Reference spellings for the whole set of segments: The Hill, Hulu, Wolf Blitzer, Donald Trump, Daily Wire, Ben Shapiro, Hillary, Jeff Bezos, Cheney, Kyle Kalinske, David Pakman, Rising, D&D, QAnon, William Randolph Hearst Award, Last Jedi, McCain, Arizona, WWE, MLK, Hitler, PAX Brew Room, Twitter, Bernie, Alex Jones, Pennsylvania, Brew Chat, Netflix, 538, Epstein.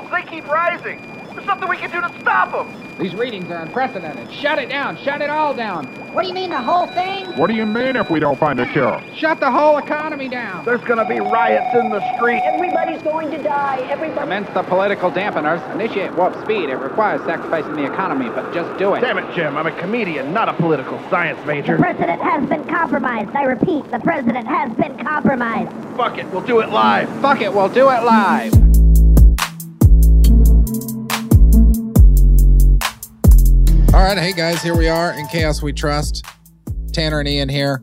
polls, they keep rising. There's nothing we can do to stop them. These readings are unprecedented. Shut it down. Shut it all down. What do you mean, the whole thing? What do you mean if we don't find a cure? Shut the whole economy down. There's going to be riots in the street. Everybody's going to die. Everybody. Commence the political dampeners. Initiate warp speed. It requires sacrificing the economy, but just do it. Damn it, Jim. I'm a comedian, not a political science major. The president has been compromised. I repeat, the president has been compromised. Fuck it. We'll do it live. Fuck it. We'll do it live. All right, hey guys, here we are in Chaos We Trust. Tanner and Ian here.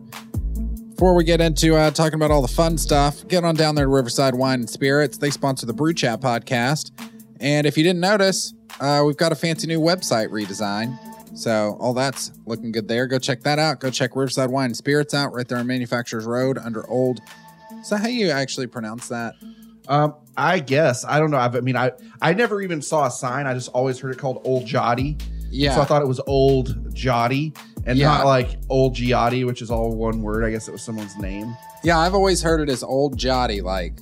Before we get into talking about all the fun stuff, get on down there to Riverside Wine and Spirits. They sponsor the Brew Chat podcast. And if you didn't notice, we've got a fancy new website redesign. So all that's looking good there. Go check that out. Go check Riverside Wine and Spirits out right there on Manufacturers Road under Old. Is that how you actually pronounce that? I guess. I don't know. I mean, I never even saw a sign. I just always heard it called Ol' Jody. Yeah. So I thought it was Old Jody and not like Old Giotti, which is all one word. I guess it was someone's name. Yeah, I've always heard it as Old Jody, like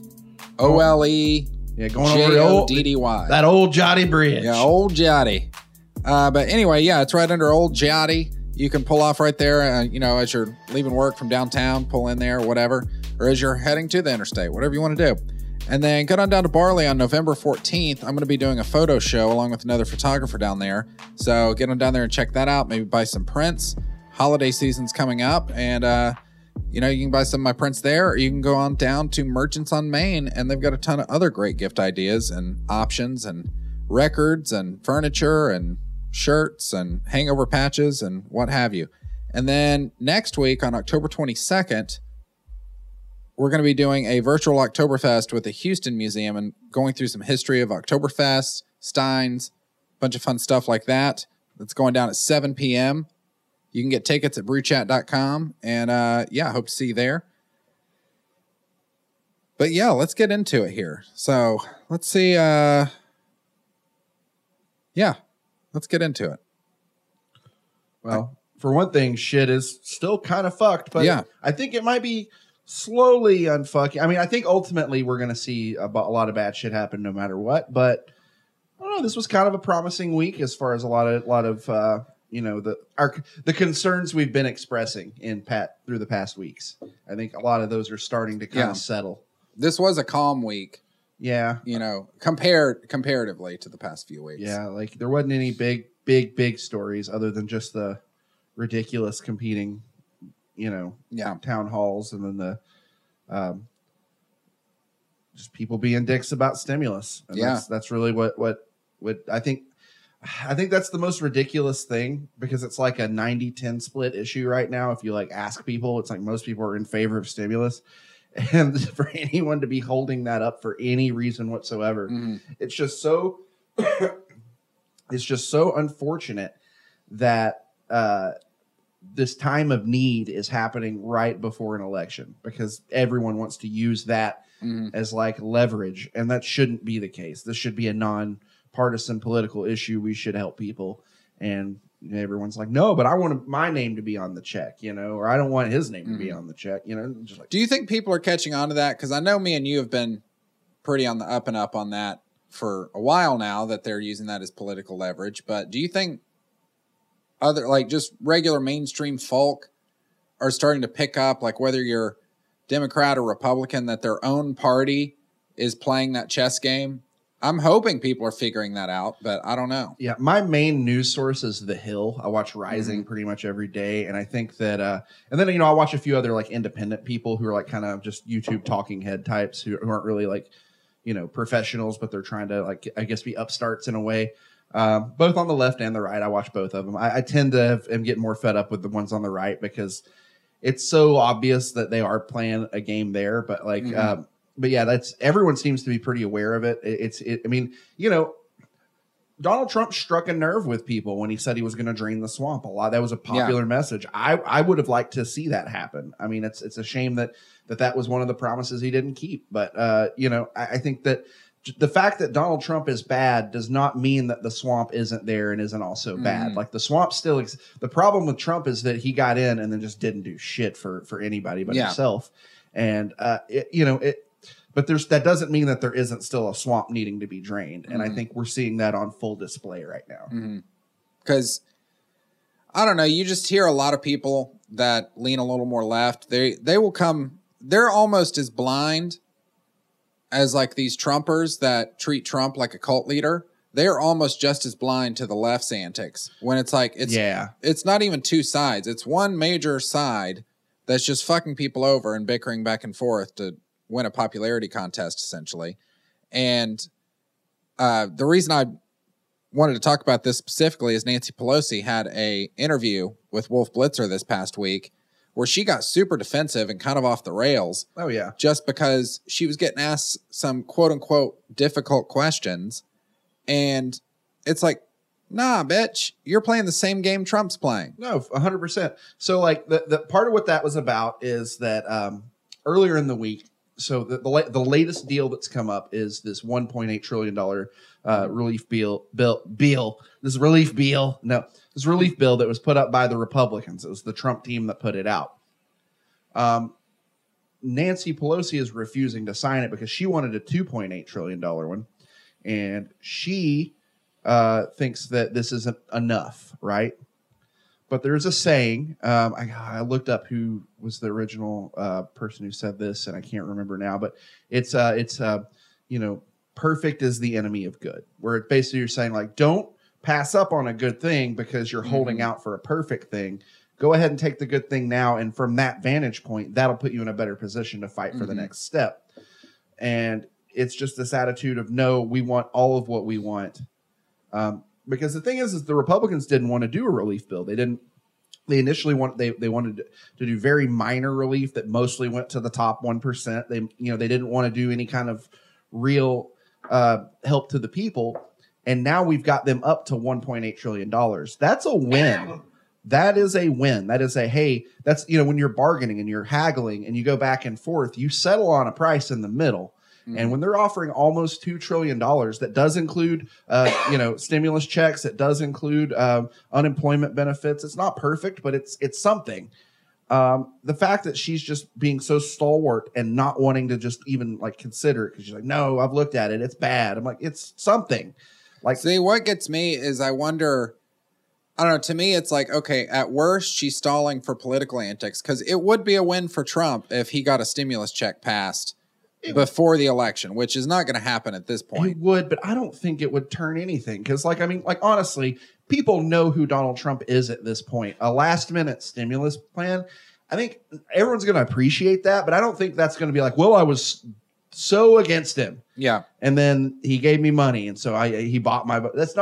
O-L-E, J-O-D-D-Y. That Old Jody Bridge. Yeah, Old Jody. But anyway, yeah, it's right under Old Jody. You can pull off right there, you know, as you're leaving work from downtown, pull in there or whatever, or as you're heading to the interstate, whatever you want to do. And then get on down to Barley on November 14th. I'm going to be doing a photo show along with another photographer down there. So get on down there and check that out. Maybe buy some prints. Holiday season's coming up. And, you know, you can buy some of my prints there. Or you can go on down to Merchants on Main. And they've got a ton of other great gift ideas and options and records and furniture and shirts and hangover patches and what have you. And then next week on October 22nd, we're going to be doing a virtual Oktoberfest with the Houston Museum and going through some history of Oktoberfest, Steins, a bunch of fun stuff like that. That's going down at 7 p.m. You can get tickets at brewchat.com. And yeah, hope to see you there. But yeah, let's get into it here. So let's see. Yeah, let's get into it. Well, for one thing, shit is still kind of fucked, but yeah. I think it might be slowly unfucking. I mean, I think ultimately we're going to see a lot of bad shit happen no matter what, but I don't know. This was kind of a promising week as far as a lot of you know, the concerns we've been expressing through the past weeks. I think a lot of those are starting to kind of settle. This was a calm week. Yeah. You know, comparatively to the past few weeks. Yeah. Like there wasn't any big stories other than just the ridiculous competing, you know, town halls, and then the just people being dicks about stimulus. And that's really what I think that's the most ridiculous thing, because it's like a 90-10 split issue right now. If you like ask people, it's like most people are in favor of stimulus, and for anyone to be holding that up for any reason whatsoever, it's just so it's just so unfortunate that this time of need is happening right before an election, because everyone wants to use that as like leverage. And that shouldn't be the case. This should be a non-partisan political issue. We should help people. And everyone's like, no, but I want my name to be on the check, you know, or I don't want his name to be on the check, you know, just like. Do you think people are catching on to that? Cause I know me and you have been pretty on the up and up on that for a while now, that they're using that as political leverage. But do you think other, like just regular mainstream folk are starting to pick up, like whether you're Democrat or Republican, that their own party is playing that chess game? I'm hoping people are figuring that out, but I don't know. Yeah, my main news source is The Hill. I watch Rising pretty much every day, and I think that and then, you know, I watch a few other like independent people who are like kind of just YouTube talking head types who aren't really like, you know, professionals, but they're trying to like, I guess, be upstarts in a way. Both on the left and the right. I watch both of them. I tend to am getting more fed up with the ones on the right, because it's so obvious that they are playing a game there. But like, but yeah, that's, everyone seems to be pretty aware of it. I mean, you know, Donald Trump struck a nerve with people when he said he was going to drain the swamp a lot. That was a popular message. I would have liked to see that happen. I mean, it's a shame that was one of the promises he didn't keep. But you know, I think that the fact that Donald Trump is bad does not mean that the swamp isn't there and isn't also bad. Like the swamp still exists. The problem with Trump is that he got in and then just didn't do shit for anybody but himself. And, you know, But that doesn't mean that there isn't still a swamp needing to be drained. And I think we're seeing that on full display right now. Because, I don't know, you just hear a lot of people that lean a little more left. They will come, they're almost as blind as like these Trumpers that treat Trump like a cult leader. They're almost just as blind to the left's antics when it's like, it's not even two sides. It's one major side that's just fucking people over and bickering back and forth to win a popularity contest, essentially. And the reason I wanted to talk about this specifically is Nancy Pelosi had a interview with Wolf Blitzer this past week where she got super defensive and kind of off the rails. Oh, yeah. Just because she was getting asked some quote-unquote difficult questions. And it's like, nah, bitch, you're playing the same game Trump's playing. No, 100%. So, like, the part of what that was about is that earlier in the week, so the latest deal that's come up is this $1.8 trillion relief bill that was put up by the Republicans. It was the Trump team that put it out. Nancy Pelosi is refusing to sign it because she wanted a $2.8 trillion one. And she thinks that this isn't enough, right? But there's a saying, I looked up who was the original person who said this, and I can't remember now, but it's perfect is the enemy of good, where it basically you're saying, like, don't pass up on a good thing because you're holding out for a perfect thing. Go ahead and take the good thing now, and from that vantage point, that'll put you in a better position to fight for the next step. And it's just this attitude of, no, we want all of what we want. Because the thing is the Republicans didn't want to do a relief bill. They didn't. They initially wanted to do very minor relief that mostly went to the top 1%. They didn't want to do any kind of real help to the people. And now we've got them up to $1.8 trillion. That's a win. That is a win. That is a, hey, that's, when you're bargaining and you're haggling and you go back and forth, you settle on a price in the middle. And when they're offering almost $2 trillion, that does include, stimulus checks. It does include unemployment benefits. It's not perfect, but it's something. The fact that she's just being so stalwart and not wanting to just even like consider it because she's like, no, I've looked at it. It's bad. I'm like, it's something. Like, see, what gets me is I wonder. I don't know. To me, it's like, okay, at worst, she's stalling for political antics because it would be a win for Trump if he got a stimulus check passed before the election, which is not going to happen at this point. It would, but I don't think it would turn anything. Because, honestly, people know who Donald Trump is at this point. A last-minute stimulus plan, I think everyone's going to appreciate that, but I don't think that's going to be like, well, I was so against him. Yeah. And then he gave me money, and so he bought my vote. That's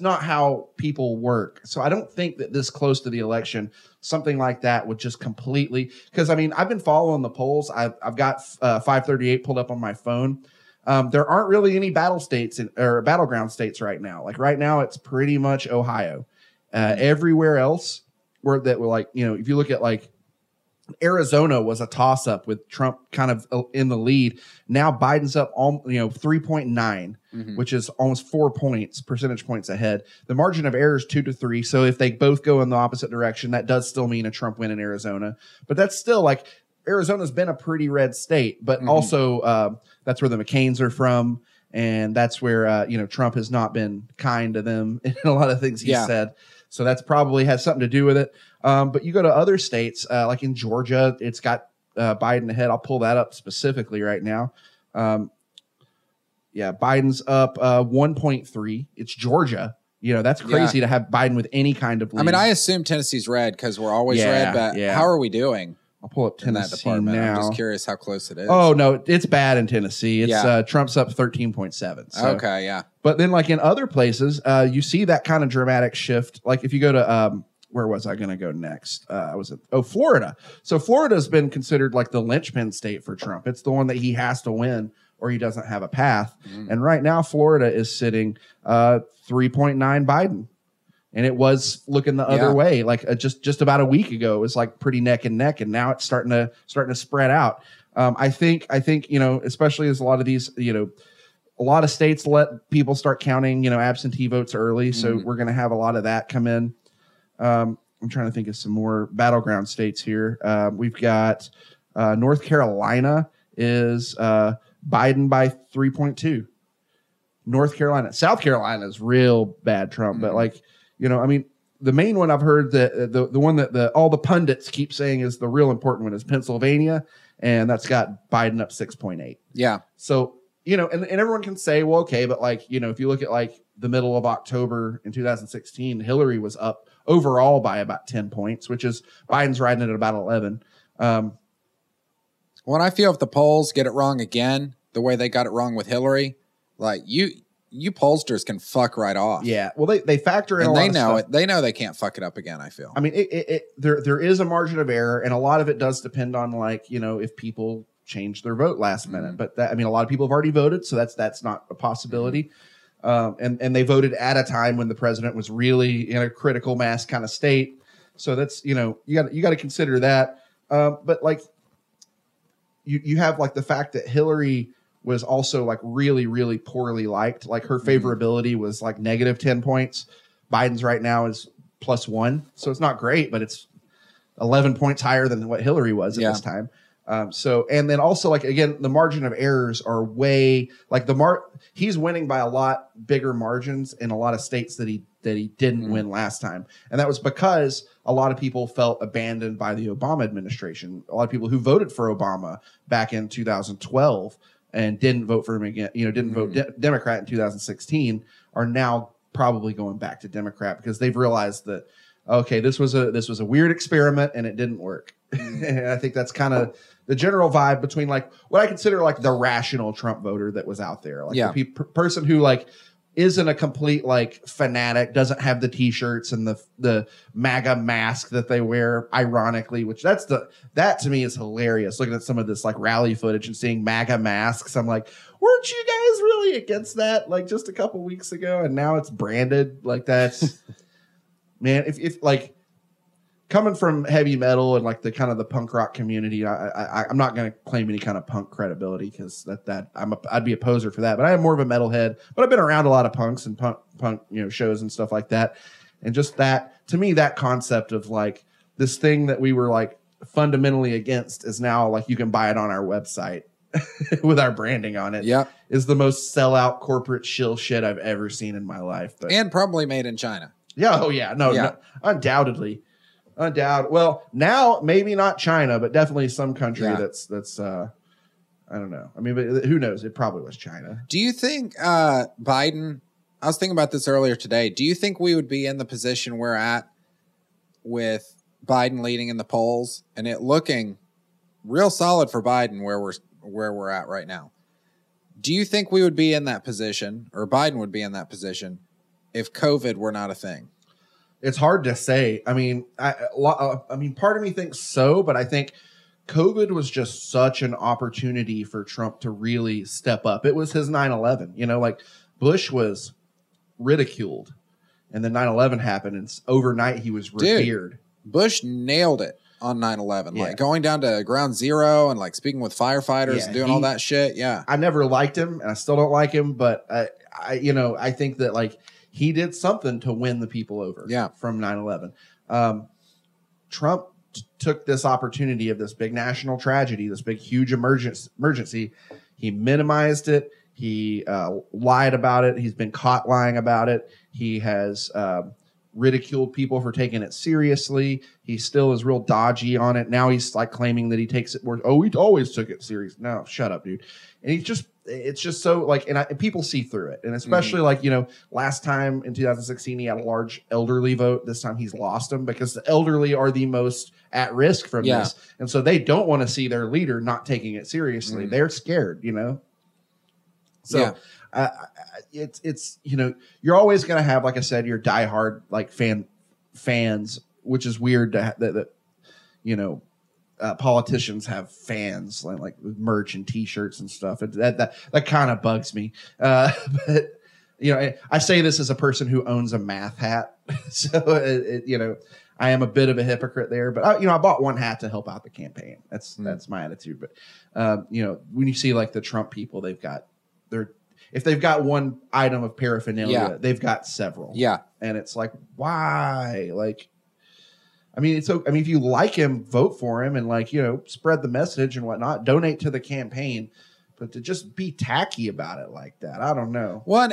not how people work. So I don't think that this close to the election, something like that would just completely – because, I've been following the polls. I've got 538 pulled up on my phone. There aren't really any battleground states right now. Like right now it's pretty much Ohio. Everywhere else if you look at like – Arizona was a toss-up with Trump kind of in the lead. Now Biden's up 3.9, which is almost 4 percentage points ahead. The margin of error is 2 to 3. So if they both go in the opposite direction, that does still mean a Trump win in Arizona. But that's still like Arizona's been a pretty red state, but also that's where the McCains are from. And that's where, Trump has not been kind to them in a lot of things he said. So that's probably has something to do with it. But you go to other states, like in Georgia, it's got Biden ahead. I'll pull that up specifically right now. Biden's up 1.3. It's Georgia. That's crazy to have Biden with any kind of lead. I assume Tennessee's red because we're always red, but how are we doing? I'll pull up Tennessee in that department now. I'm just curious how close it is. Oh, no, it's bad in Tennessee. It's Trump's up 13.7. So. Okay, yeah. But then, in other places, you see that kind of dramatic shift. Like, if you go to, where was I going to go next? Florida. So, Florida's been considered, the linchpin state for Trump. It's the one that he has to win or he doesn't have a path. And right now, Florida is sitting 3.9 Biden. And it was looking the other way, just about a week ago. It was pretty neck and neck, and now it's starting to spread out. I think especially as a lot of these a lot of states let people start counting absentee votes early, so we're going to have a lot of that come in. I'm trying to think of some more battleground states here. We've got North Carolina is Biden by 3.2. North Carolina, South Carolina is real bad Trump, but like, you know, I mean, the main one I've heard that the one that all the pundits keep saying is the real important one is Pennsylvania, and that's got Biden up 6.8. Yeah. So, you know, and everyone can say, well, okay, but like, you know, if you look at like the middle of October in 2016, Hillary was up overall by about 10 points, which is Biden's riding it at about 11. When I feel if the polls get it wrong again, the way they got it wrong with Hillary, like you pollsters can fuck right off. Yeah. Well, they factor in and a lot of stuff. They know they can't fuck it up again, I feel. I mean, there is a margin of error, and a lot of it does depend on, like, you know, if people change their vote last minute. But that, I mean, a lot of people have already voted, so that's not a possibility. And they voted at a time when the president was really in a critical mass kind of state. So that's, you know, you got to consider that. But like you have like the fact that Hillary was also like really, really poorly liked. Like her favorability was like negative 10 points. Biden's right now is +1. So it's not great, but it's 11 points higher than what Hillary was at this time. So, and then also, like, again, the margin of errors are way like he's winning by a lot bigger margins in a lot of states that he didn't win last time. And that was because a lot of people felt abandoned by the Obama administration. A lot of people who voted for Obama back in 2012 and didn't vote for him again, you know, didn't vote Democrat in 2016 are now probably going back to Democrat because they've realized that, okay, this was a weird experiment and it didn't work. And I think that's kind of the general vibe between like what I consider like the rational Trump voter that was out there, like the person who like isn't a complete like fanatic, doesn't have the t-shirts and the MAGA mask that they wear ironically, which that to me is hilarious. Looking at some of this like rally footage and seeing MAGA masks, I'm like, weren't you guys really against that like just a couple weeks ago? And now it's branded like that's man, if like coming from heavy metal and like the kind of the punk rock community, I'm not going to claim any kind of punk credibility because I'd be a poser for that. But I am more of a metalhead. But I've been around a lot of punks and punk you know shows and stuff like that. And just that to me, that concept of like this thing that we were like fundamentally against is now like you can buy it on our website with our branding on it. Yeah, is the most sellout corporate shill shit I've ever seen in my life. But, and probably made in China. Yeah. Oh yeah. No, undoubtedly. Undoubtedly. Well, now maybe not China, but definitely some country that's I don't know. I mean, but who knows? It probably was China. Do you think Biden? I was thinking about this earlier today. Do you think we would be in the position we're at with Biden leading in the polls and it looking real solid for Biden where we're at right now? Do you think we would be in that position, or Biden would be in that position, if COVID were not a thing? It's hard to say. I mean, I mean, part of me thinks so, but I think COVID was just such an opportunity for Trump to really step up. It was his 9/11, you know, like Bush was ridiculed and then 9/11 happened and overnight he was revered. Dude, Bush nailed it on 9/11, like going down to ground zero and like speaking with firefighters and doing all that shit. Yeah. I never liked him and I still don't like him, but I you know, I think that like, he did something to win the people over from 9/11. Trump took this opportunity of this big national tragedy, this big, huge emergency. He minimized it. He lied about it. He's been caught lying about it. He has ridiculed people for taking it seriously. He still is real dodgy on it. Now he's like claiming that he takes it more. Oh, we always took it serious. No, shut up, dude. And he's just, it's just so like, and people see through it. And especially like, you know, last time in 2016, he had a large elderly vote. This time he's lost them because the elderly are the most at risk from this. And so they don't want to see their leader not taking it seriously. They're scared, you know? So it's, you know, you're always going to have, like I said, your diehard like fans, which is weird to that, you know, politicians have fans like merch and t-shirts and stuff. And that kind of bugs me. But you know, I say this as a person who owns a math hat. So you know, I am a bit of a hypocrite there, but you know, I bought one hat to help out the campaign. That's my attitude. But you know, when you see like the Trump people, if they've got one item of paraphernalia, they've got several. Yeah. And it's like, why? Like, I mean, if you like him, vote for him and like, you know, spread the message and whatnot, donate to the campaign, But to just be tacky about it like that, I don't know. One,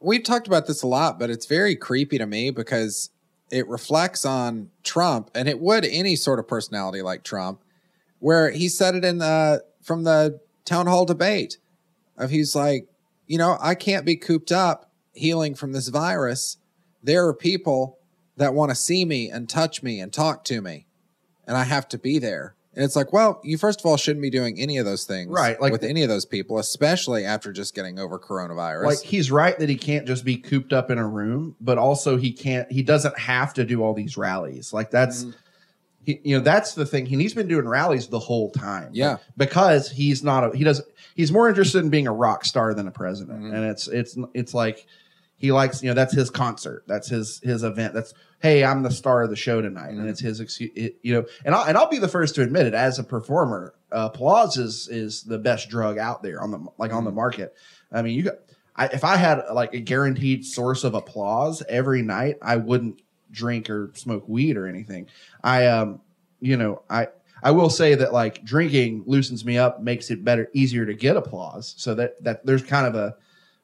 we've talked about this a lot, but it's very creepy to me because it reflects on Trump, and it would any sort of personality like Trump, where he said it in from the town hall debate of he's like, you know, I can't be cooped up healing from this virus. There are people that want to see me and touch me and talk to me, and I have to be there. And it's like, well, you first of all shouldn't be doing any of those things right, like, with any of those people, especially after just getting over coronavirus. Like, he's right that he can't just be cooped up in a room, but also he doesn't have to do all these rallies. Like, that's, that's the thing. He's been doing rallies the whole time. Yeah. Because he's more interested in being a rock star than a president. Mm-hmm. And it's like, he likes, that's his concert. That's his event. That's, hey, I'm the star of the show tonight. Mm-hmm. And it's his excuse, and I'll be the first to admit it. As a performer, applause is the best drug out there on the, like, on the market. I mean, if I had like a guaranteed source of applause every night, I wouldn't drink or smoke weed or anything. I will say that, like, drinking loosens me up, makes it easier to get applause. So that there's kind of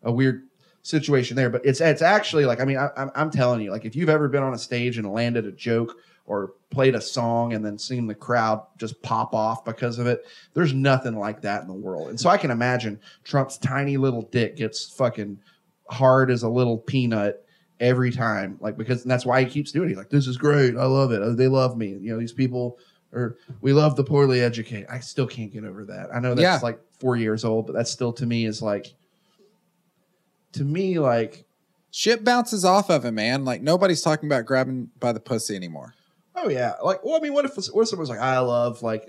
a weird situation there, but it's actually like, I mean, I'm telling you, like, if you've ever been on a stage and landed a joke or played a song and then seen the crowd just pop off because of it, there's nothing like that in the world. And so I can imagine Trump's tiny little dick gets fucking hard as a little peanut every time, like, because that's why he keeps doing it. He's like, this is great, I love it, they love me, these people, or we love the poorly educated. I still can't get over that. I know that's like 4 years old, but that still to me is like. To me, like, shit bounces off of him, man. Like, nobody's talking about grabbing by the pussy anymore. Oh yeah, like, well, I mean, what if someone's like,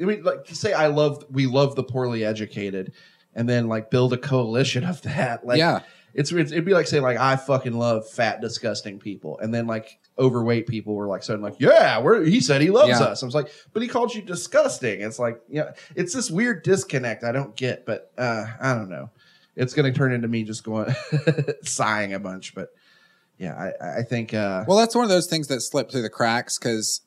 we love the poorly educated, and then like build a coalition of that. Like, yeah, it'd be like saying like, I fucking love fat, disgusting people, and then like overweight people were like suddenly like, yeah, he said he loves us. I was like, but he called you disgusting. It's like, it's this weird disconnect I don't get, but I don't know. It's going to turn into me just going sighing a bunch. But yeah, I think. Well, that's one of those things that slipped through the cracks, because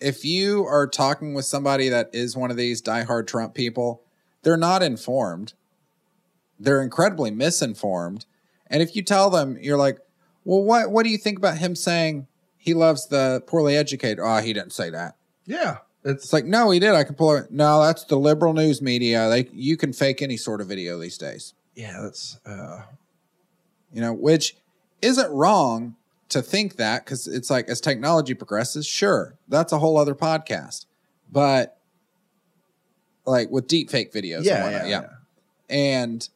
if you are talking with somebody that is one of these diehard Trump people, they're not informed. They're incredibly misinformed. And if you tell them, you're like, well, what do you think about him saying he loves the poorly educated? Oh, he didn't say that. Yeah. It's like, no, he did. I can pull it. No, that's the liberal news media. Like, you can fake any sort of video these days. Yeah, that's, which isn't wrong to think that, because it's like, as technology progresses, sure, that's a whole other podcast. But like with deep fake videos. Yeah. And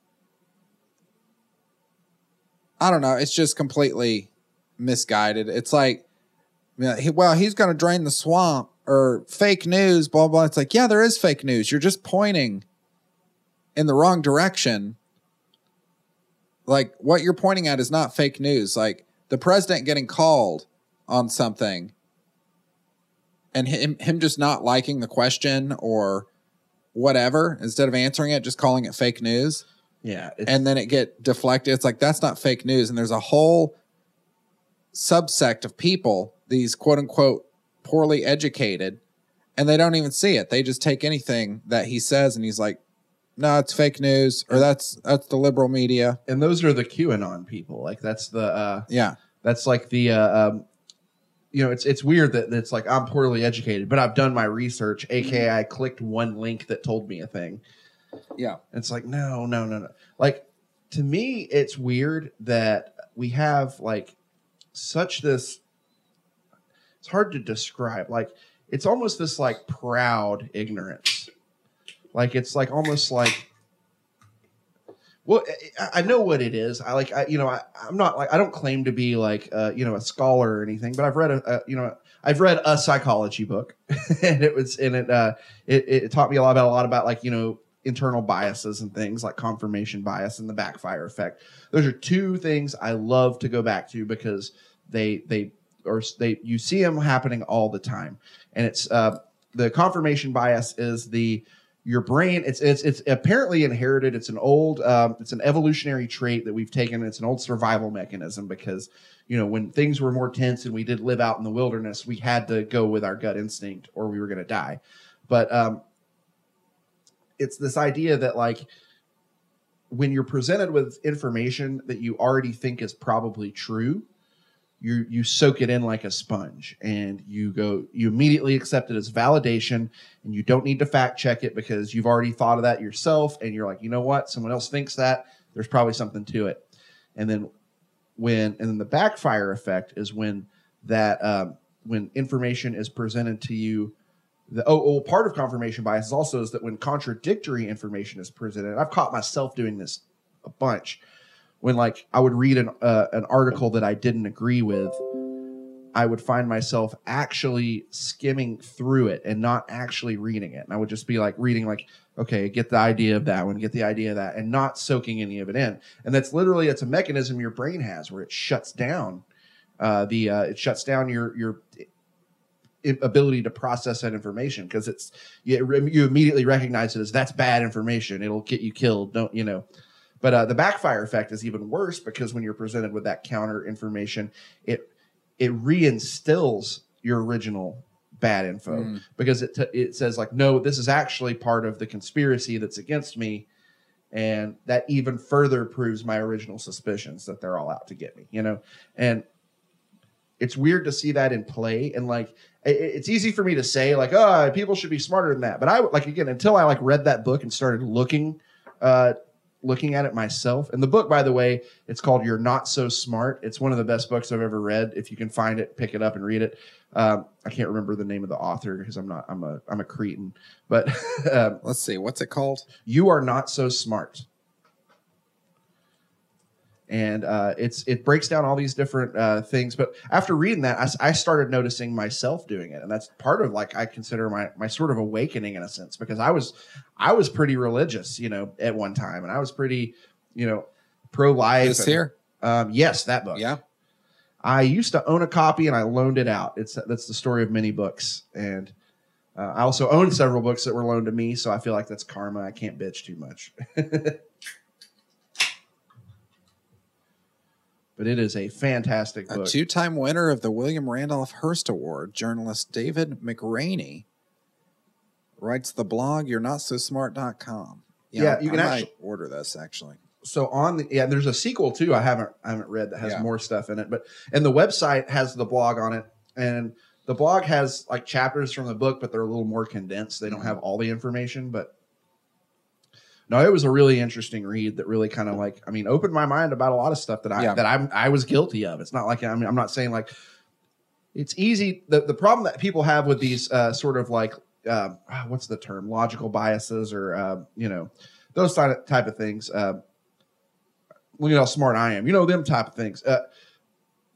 I don't know. It's just completely misguided. It's like, well, he's going to drain the swamp. Or fake news, blah, blah. It's like, yeah, there is fake news. You're just pointing in the wrong direction. Like, what you're pointing at is not fake news. Like, the president getting called on something and him just not liking the question or whatever, instead of answering it, just calling it fake news. Yeah. And then it get deflected. It's like, that's not fake news. And there's a whole subsect of people, these quote-unquote poorly educated, and they don't even see it. They just take anything that he says, and he's like, no, it's fake news, or that's the liberal media. And those are the QAnon people. Like, that's the that's like the it's weird that it's like, I'm poorly educated, but I've done my research, aka I clicked one link that told me a thing. Yeah. It's like, no. Like, to me, it's weird that we have like such this, it's hard to describe. Like, it's almost this like proud ignorance. Like, it's like almost like, well, I know what it is. I'm not like, I don't claim to be like, a scholar or anything, but I've read a psychology book and it taught me a lot about like, internal biases and things like confirmation bias and the backfire effect. Those are two things I love to go back to because you see them happening all the time. And it's the confirmation bias is your brain. It's apparently inherited. It's an old, it's an evolutionary trait that we've taken. It's an old survival mechanism because, when things were more tense and we did live out in the wilderness, we had to go with our gut instinct or we were going to die. But it's this idea that like when you're presented with information that you already think is probably true, you soak it in like a sponge and you immediately accept it as validation and you don't need to fact check it because you've already thought of that yourself. And you're like, you know what? Someone else thinks that there's probably something to it. And then the backfire effect is when that, when information is presented to you, part of confirmation bias is also is that when contradictory information is presented, I've caught myself doing this a bunch. When like I would read an article that I didn't agree with, I would find myself actually skimming through it and not actually reading it. And I would just be like reading like, okay, get the idea of that one, get the idea of that, and not soaking any of it in. And that's literally, it's a mechanism your brain has where it shuts down your ability to process that information because it's you immediately recognize it as that's bad information. It'll get you killed. Don't you know? But the backfire effect is even worse because when you're presented with that counter information, it reinstills your original bad info because it says like, no, this is actually part of the conspiracy that's against me. And that even further proves my original suspicions that they're all out to get me, you know? And it's weird to see that in play. And like, it's easy for me to say like, oh, people should be smarter than that. But I like, again, until I like read that book and started looking at it myself. And the book, by the way, it's called You're Not So Smart. It's one of the best books I've ever read. If you can find it, pick it up and read it. I can't remember the name of the author because I'm a cretin, but let's see, what's it called? You Are Not So Smart. And it breaks down all these different things. But after reading that, I started noticing myself doing it. And that's part of like I consider my sort of awakening in a sense, because I was pretty religious, you know, at one time. And I was pretty, you know, pro-life. This here? Yes, that book. Yeah. I used to own a copy and I loaned it out. That's the story of many books. And I also owned several books that were loaned to me. So I feel like that's karma. I can't bitch too much. But it is a fantastic book. A two-time winner of the William Randolph Hearst Award, journalist David McRaney writes the blog You'reNotSoSmart.com. Yeah, you can actually order this actually. So on the there's a sequel too. I haven't read that has more stuff in it, and the website has the blog on it, and the blog has like chapters from the book, but they're a little more condensed. They don't have all the information, but. No, it was a really interesting read that really kind of like, I mean, opened my mind about a lot of stuff that I was guilty of. It's not like, I mean, I'm not saying like it's easy. The problem that people have with these sort of like, what's the term? Logical biases or, you know, those type of things. Look at how smart I am, you know, them type of things.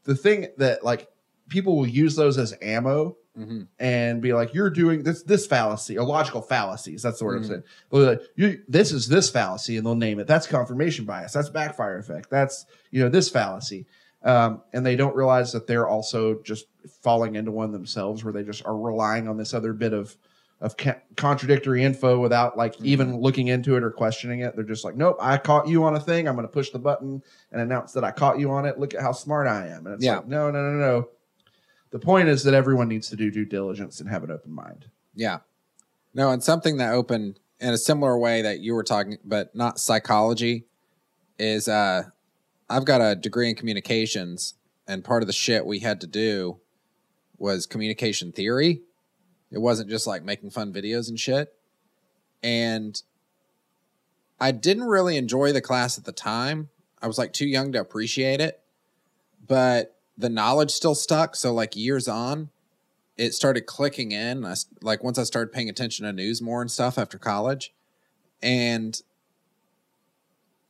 The thing that like people will use those as ammo. Mm-hmm. And be like, you're doing this fallacy or logical fallacies. That's the word I'm saying. They'll be like, this is this fallacy, and they'll name it. That's confirmation bias. That's backfire effect. That's, you know, this fallacy. And they don't realize that they're also just falling into one themselves where they just are relying on this other bit of contradictory info without like even looking into it or questioning it. They're just like, nope, I caught you on a thing. I'm going to push the button and announce that I caught you on it. Look at how smart I am. And it's like, no. The point is that everyone needs to do due diligence and have an open mind. Yeah. No, and something that opened in a similar way that you were talking, but not psychology, is I've got a degree in communications, and part of the shit we had to do was communication theory. It wasn't just like making fun videos and shit. And I didn't really enjoy the class at the time. I was like too young to appreciate it, but the knowledge still stuck. So like years on, it started clicking in. Like once I started paying attention to news more and stuff after college, and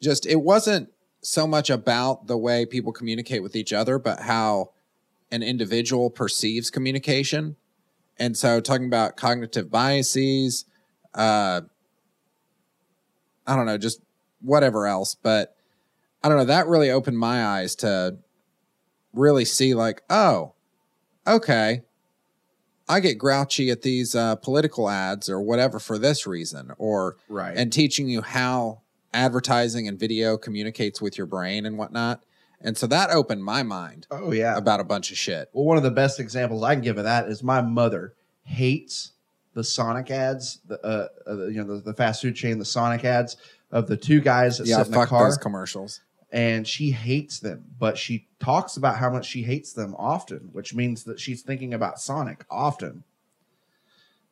just, it wasn't so much about the way people communicate with each other, but how an individual perceives communication. And so talking about cognitive biases, I don't know, just whatever else, but I don't know, that really opened my eyes to really see like, oh, okay, I get grouchy at these political ads or whatever for this reason, or right. And teaching you how advertising and video communicates with your brain and whatnot. And so that opened my mind. Oh yeah, about a bunch of shit. Well, one of the best examples I can give of that is my mother hates the Sonic ads, the fast food chain, the Sonic ads of the two guys that sit in the car. Yeah, fuck those commercials. And she hates them, but she talks about how much she hates them often, which means that she's thinking about Sonic often,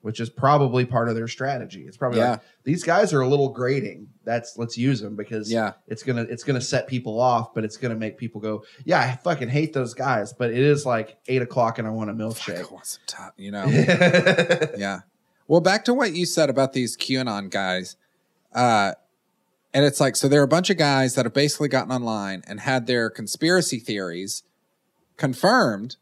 which is probably part of their strategy. It's probably like, these guys are a little grating. Let's use them because it's gonna set people off, but it's gonna make people go, yeah, I fucking hate those guys, but it is like 8 o'clock and I want a milkshake. Fuck, I want some time, you know? Yeah. Well, back to what you said about these QAnon guys. And it's like, so there are a bunch of guys that have basically gotten online and had their conspiracy theories confirmed,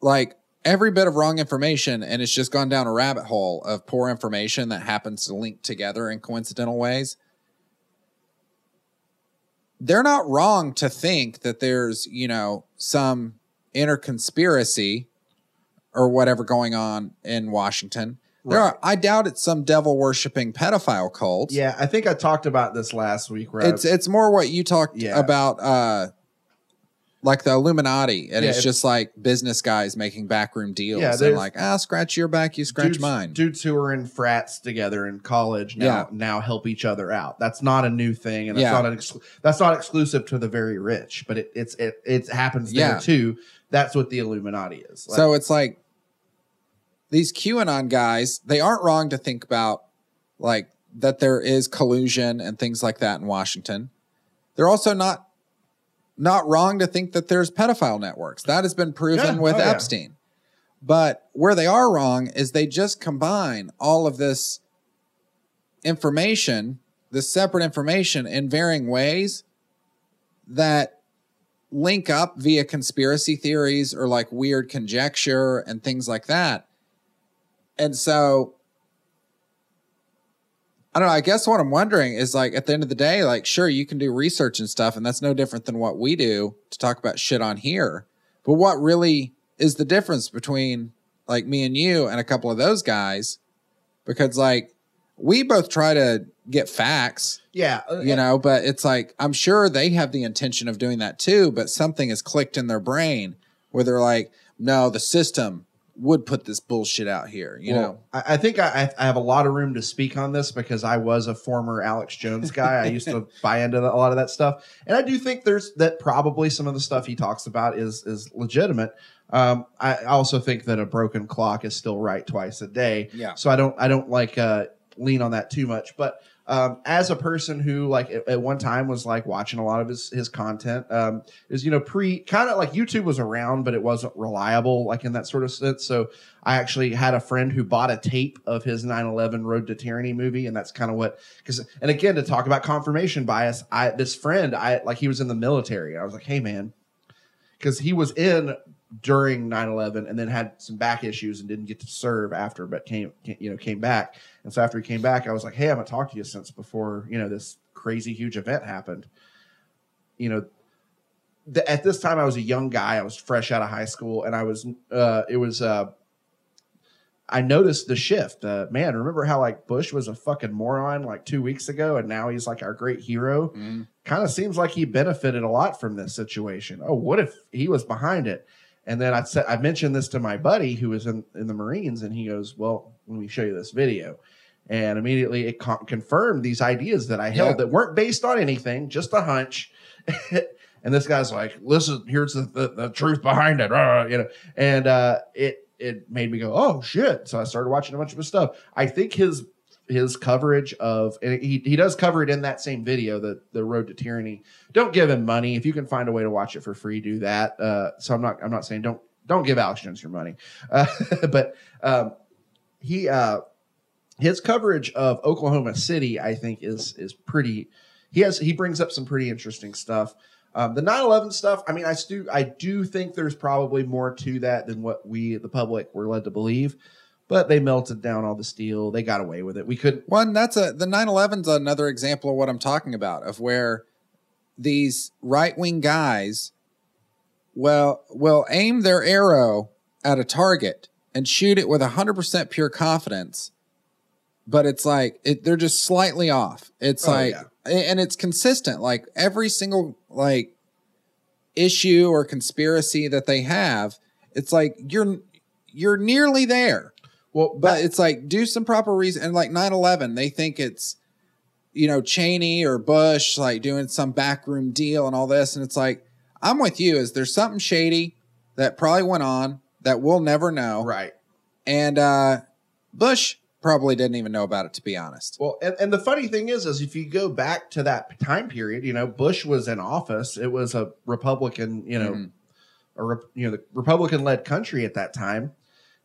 like every bit of wrong information, and it's just gone down a rabbit hole of poor information that happens to link together in coincidental ways. They're not wrong to think that there's, you know, some inner conspiracy or whatever going on in Washington. Right. There are, I doubt it's some devil-worshipping pedophile cult. Yeah, I think I talked about this last week, right? It's more what you talked about, like the Illuminati. And it's just like business guys making backroom deals. Yeah, and like, I'll scratch your back, you scratch mine. Dudes who are in frats together in college now help each other out. That's not a new thing, and that's not exclusive to the very rich, but it happens there too. That's what the Illuminati is. Like, so it's like, these QAnon guys, they aren't wrong to think about, like, that there is collusion and things like that in Washington. They're also not wrong to think that there's pedophile networks. That has been proven with Epstein. Yeah. But where they are wrong is they just combine all of this information, this separate information, in varying ways that link up via conspiracy theories or, like, weird conjecture and things like that. And so, I don't know, I guess what I'm wondering is, like, at the end of the day, like, sure, you can do research and stuff, and that's no different than what we do to talk about shit on here. But what really is the difference between, like, me and you and a couple of those guys? Because, like, we both try to get facts, you know, but it's like, I'm sure they have the intention of doing that too, but something has clicked in their brain where they're like, no, the system would put this bullshit out here, you know? I think I have a lot of room to speak on this because I was a former Alex Jones guy. I used to buy into a lot of that stuff. And I do think that probably some of the stuff he talks about is legitimate. I also think that a broken clock is still right twice a day. Yeah. So I don't like lean on that too much. But as a person who, like, at one time was, like, watching a lot of his content, is, you know, kind of like YouTube was around, but it wasn't reliable, like, in that sort of sense. So I actually had a friend who bought a tape of his 9/11 Road to Tyranny movie. And that's kind of and again, to talk about confirmation bias, he was in the military. I was like, hey man, cause he was in during 9/11 and then had some back issues and didn't get to serve after, but came back. And so after he came back, I was like, hey, I haven't talked to you since before, you know, this crazy huge event happened. You know, at this time I was a young guy. I was fresh out of high school, and I was, I noticed the shift, man, remember how, like, Bush was a fucking moron like 2 weeks ago, and now he's like our great hero. Kind of seems like he benefited a lot from this situation. Oh, what if he was behind it? And then I mentioned this to my buddy who was in the Marines, and he goes, well, let me show you this video. And immediately it confirmed these ideas that I held that weren't based on anything, just a hunch. And this guy's like, listen, here's the truth behind it, you know. And it made me go, oh shit. So I started watching a bunch of his stuff. I think his coverage of, and he does cover it in that same video, the Road to Tyranny. Don't give him money. If you can find a way to watch it for free, do that. So I'm not saying don't give Alex Jones your money. But his coverage of Oklahoma City, I think, is pretty. He brings up some pretty interesting stuff. The 9/11 stuff, I mean, I do think there's probably more to that than what we, the public, were led to believe. But they melted down all the steel. They got away with it. We couldn't. One, the 9/11's another example of what I'm talking about, of where these right-wing guys will aim their arrow at a target and shoot it with 100% pure confidence. But it's like, they're just slightly off. It's and it's consistent. Like, every single, like, issue or conspiracy that they have, it's like, you're nearly there. Well, but it's like, do some proper reason. And like 9/11, they think it's, you know, Cheney or Bush, like doing some backroom deal and all this. And it's like, I'm with you. Is there something shady that probably went on that we'll never know? Right. And Bush probably didn't even know about it, to be honest. Well, and the funny thing is if you go back to that time period, you know, Bush was in office. It was a Republican, you know, the Republican-led country at that time.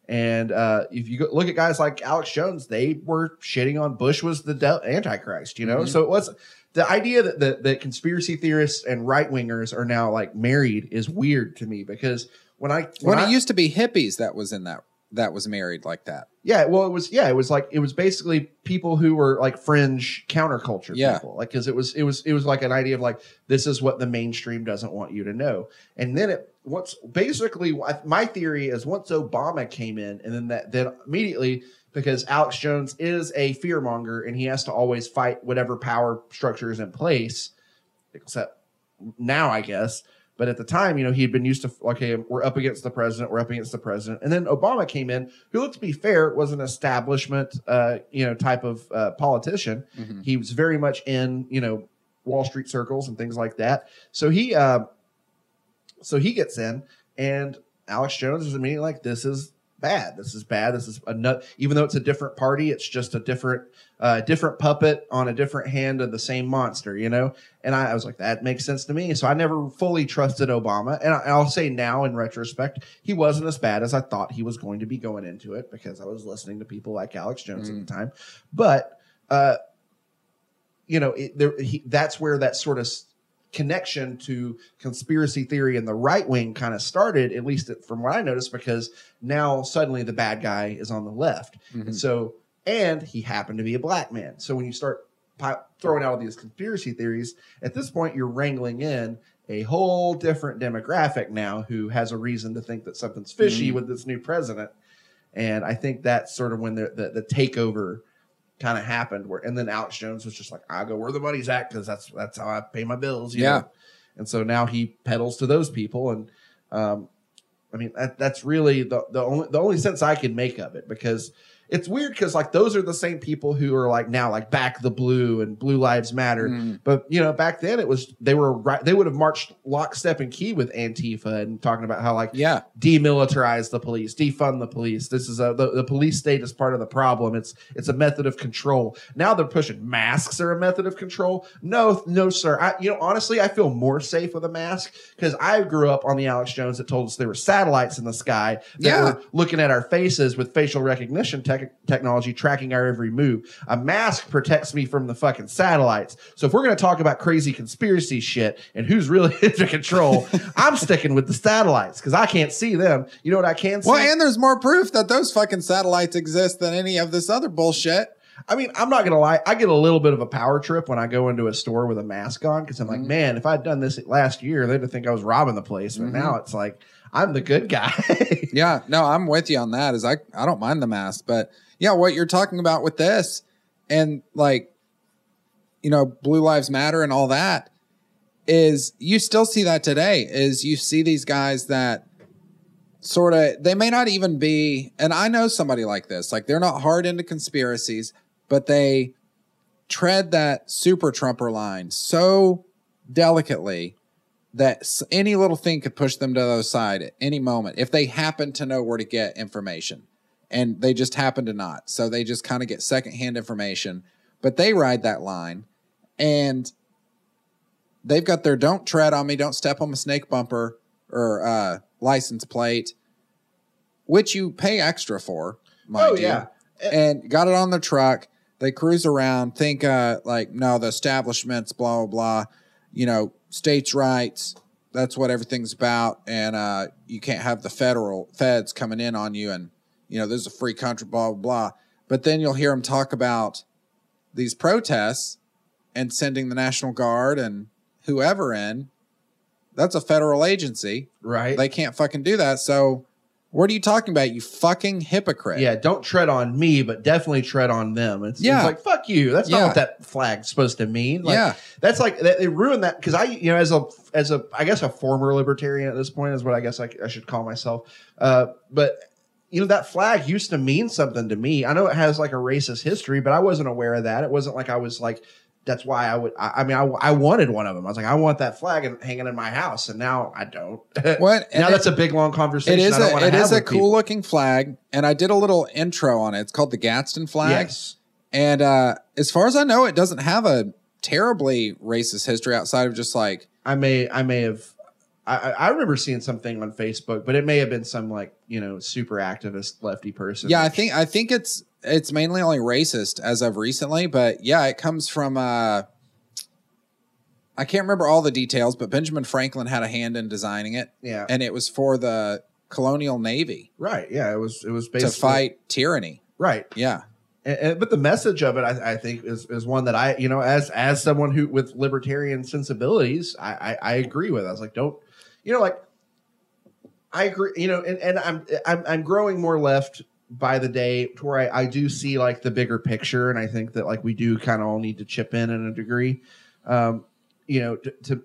And if you look at guys like Alex Jones, they were shitting on Bush was the Antichrist, you know? Mm-hmm. So it was the idea that that conspiracy theorists and right wingers are now like married is weird to me, because when it used to be hippies that was in that was married like that. Yeah. Well, it was basically people who were like fringe counterculture people, like, cause it was like an idea of like, this is what the mainstream doesn't want you to know. And then my theory is once Obama came in, and then immediately, because Alex Jones is a fearmonger and he has to always fight whatever power structure is in place, except now, I guess. But at the time, you know, he'd been used to, okay, we're up against the president. And then Obama came in, who, let's be fair, was an establishment, type of politician. Mm-hmm. He was very much in, you know, Wall Street circles and things like that. So he gets in, and Alex Jones is immediately like, this is bad. This is even though it's a different party, it's just a different puppet on a different hand of the same monster, you know? And I was like, that makes sense to me. So I never fully trusted Obama. And I'll say now in retrospect, he wasn't as bad as I thought he was going to be going into it, because I was listening to people like Alex Jones at the time. But, you know, that's where that sort of connection to conspiracy theory and the right wing kind of started, at least from what I noticed, because now suddenly the bad guy is on the left. Mm-hmm. And so, and he happened to be a black man. So when you start throwing out all these conspiracy theories, at this point, you're wrangling in a whole different demographic now who has a reason to think that something's fishy with this new president. And I think that's sort of when the takeover kind of happened, where, and then Alex Jones was just like, I go where the money's at, because that's how I pay my bills, you know? And so now he peddles to those people, and I mean that's really the only sense I can make of it, because it's weird, because like those are the same people who are like now like back the blue and Blue Lives Matter, but you know back then it was they would have marched lockstep and key with Antifa and talking about how like demilitarize the police, defund the police. This is the police state is part of the problem. It's a method of control. Now they're pushing masks are a method of control. No sir. Honestly, I feel more safe with a mask, because I grew up on the Alex Jones that told us there were satellites in the sky that were looking at our faces with facial recognition technology tracking our every move. A mask protects me from the fucking satellites. So if we're going to talk about crazy conspiracy shit and who's really into control, I'm sticking with the satellites, because I can't see them. You know what I can see? Well, and there's more proof that those fucking satellites exist than any of this other bullshit. I mean, I'm not going to lie. I get a little bit of a power trip when I go into a store with a mask on, because I'm like, man, if I'd done this last year, they'd think I was robbing the place. But now it's like, I'm the good guy. Yeah, no, I'm with you on that. Is I don't mind the mask, but yeah, what you're talking about with this and like, you know, Blue Lives Matter and all that is you still see that today. Is you see these guys that sort of, they may not even be, and I know somebody like this, like they're not hard into conspiracies, but they tread that super Trumper line so delicately that any little thing could push them to the other side at any moment if they happen to know where to get information, and they just happen to not. So they just kind of get secondhand information, but they ride that line, and they've got their don't tread on me, don't step on my snake bumper or license plate, which you pay extra for, mind you. Yeah. And got it on their truck. They cruise around, think like, no, the establishment's blah, blah, blah, you know, states' rights, that's what everything's about, and you can't have the feds coming in on you, and, you know, this is a free country, blah, blah, blah. But then you'll hear them talk about these protests and sending the National Guard and whoever in. That's a federal agency. Right. They can't fucking do that, so what are you talking about, you fucking hypocrite? Yeah, don't tread on me, but definitely tread on them. It's like, fuck you. That's not what that flag's supposed to mean. Like, that's like, they ruined that. Because I, you know, as a, I guess a former libertarian at this point is what I guess I should call myself. But you know, that flag used to mean something to me. I know it has like a racist history, but I wasn't aware of that. It wasn't like I was like, that's why I would, I wanted one of them. I was like, I want that flag hanging in my house. And now I don't. What? Now that's a big, long conversation. It is a cool looking flag. And I did a little intro on it. It's called the Gadsden flag. Yes. And as far as I know, it doesn't have a terribly racist history outside of just like, I remember seeing something on Facebook, but it may have been some like, you know, super activist lefty person. Yeah, I think it's mainly only racist as of recently, but yeah, it comes from I can't remember all the details, but Benjamin Franklin had a hand in designing it. Yeah. And it was for the colonial navy. Right. Yeah, it was basically to fight tyranny. Right. Yeah. But the message of it, I think, is one that I, you know, as someone who with libertarian sensibilities, I agree with. I was like, don't. You know, like I agree, you know, and I'm growing more left by the day to where I do see like the bigger picture. And I think that like we do kind of all need to chip in a degree, you know, to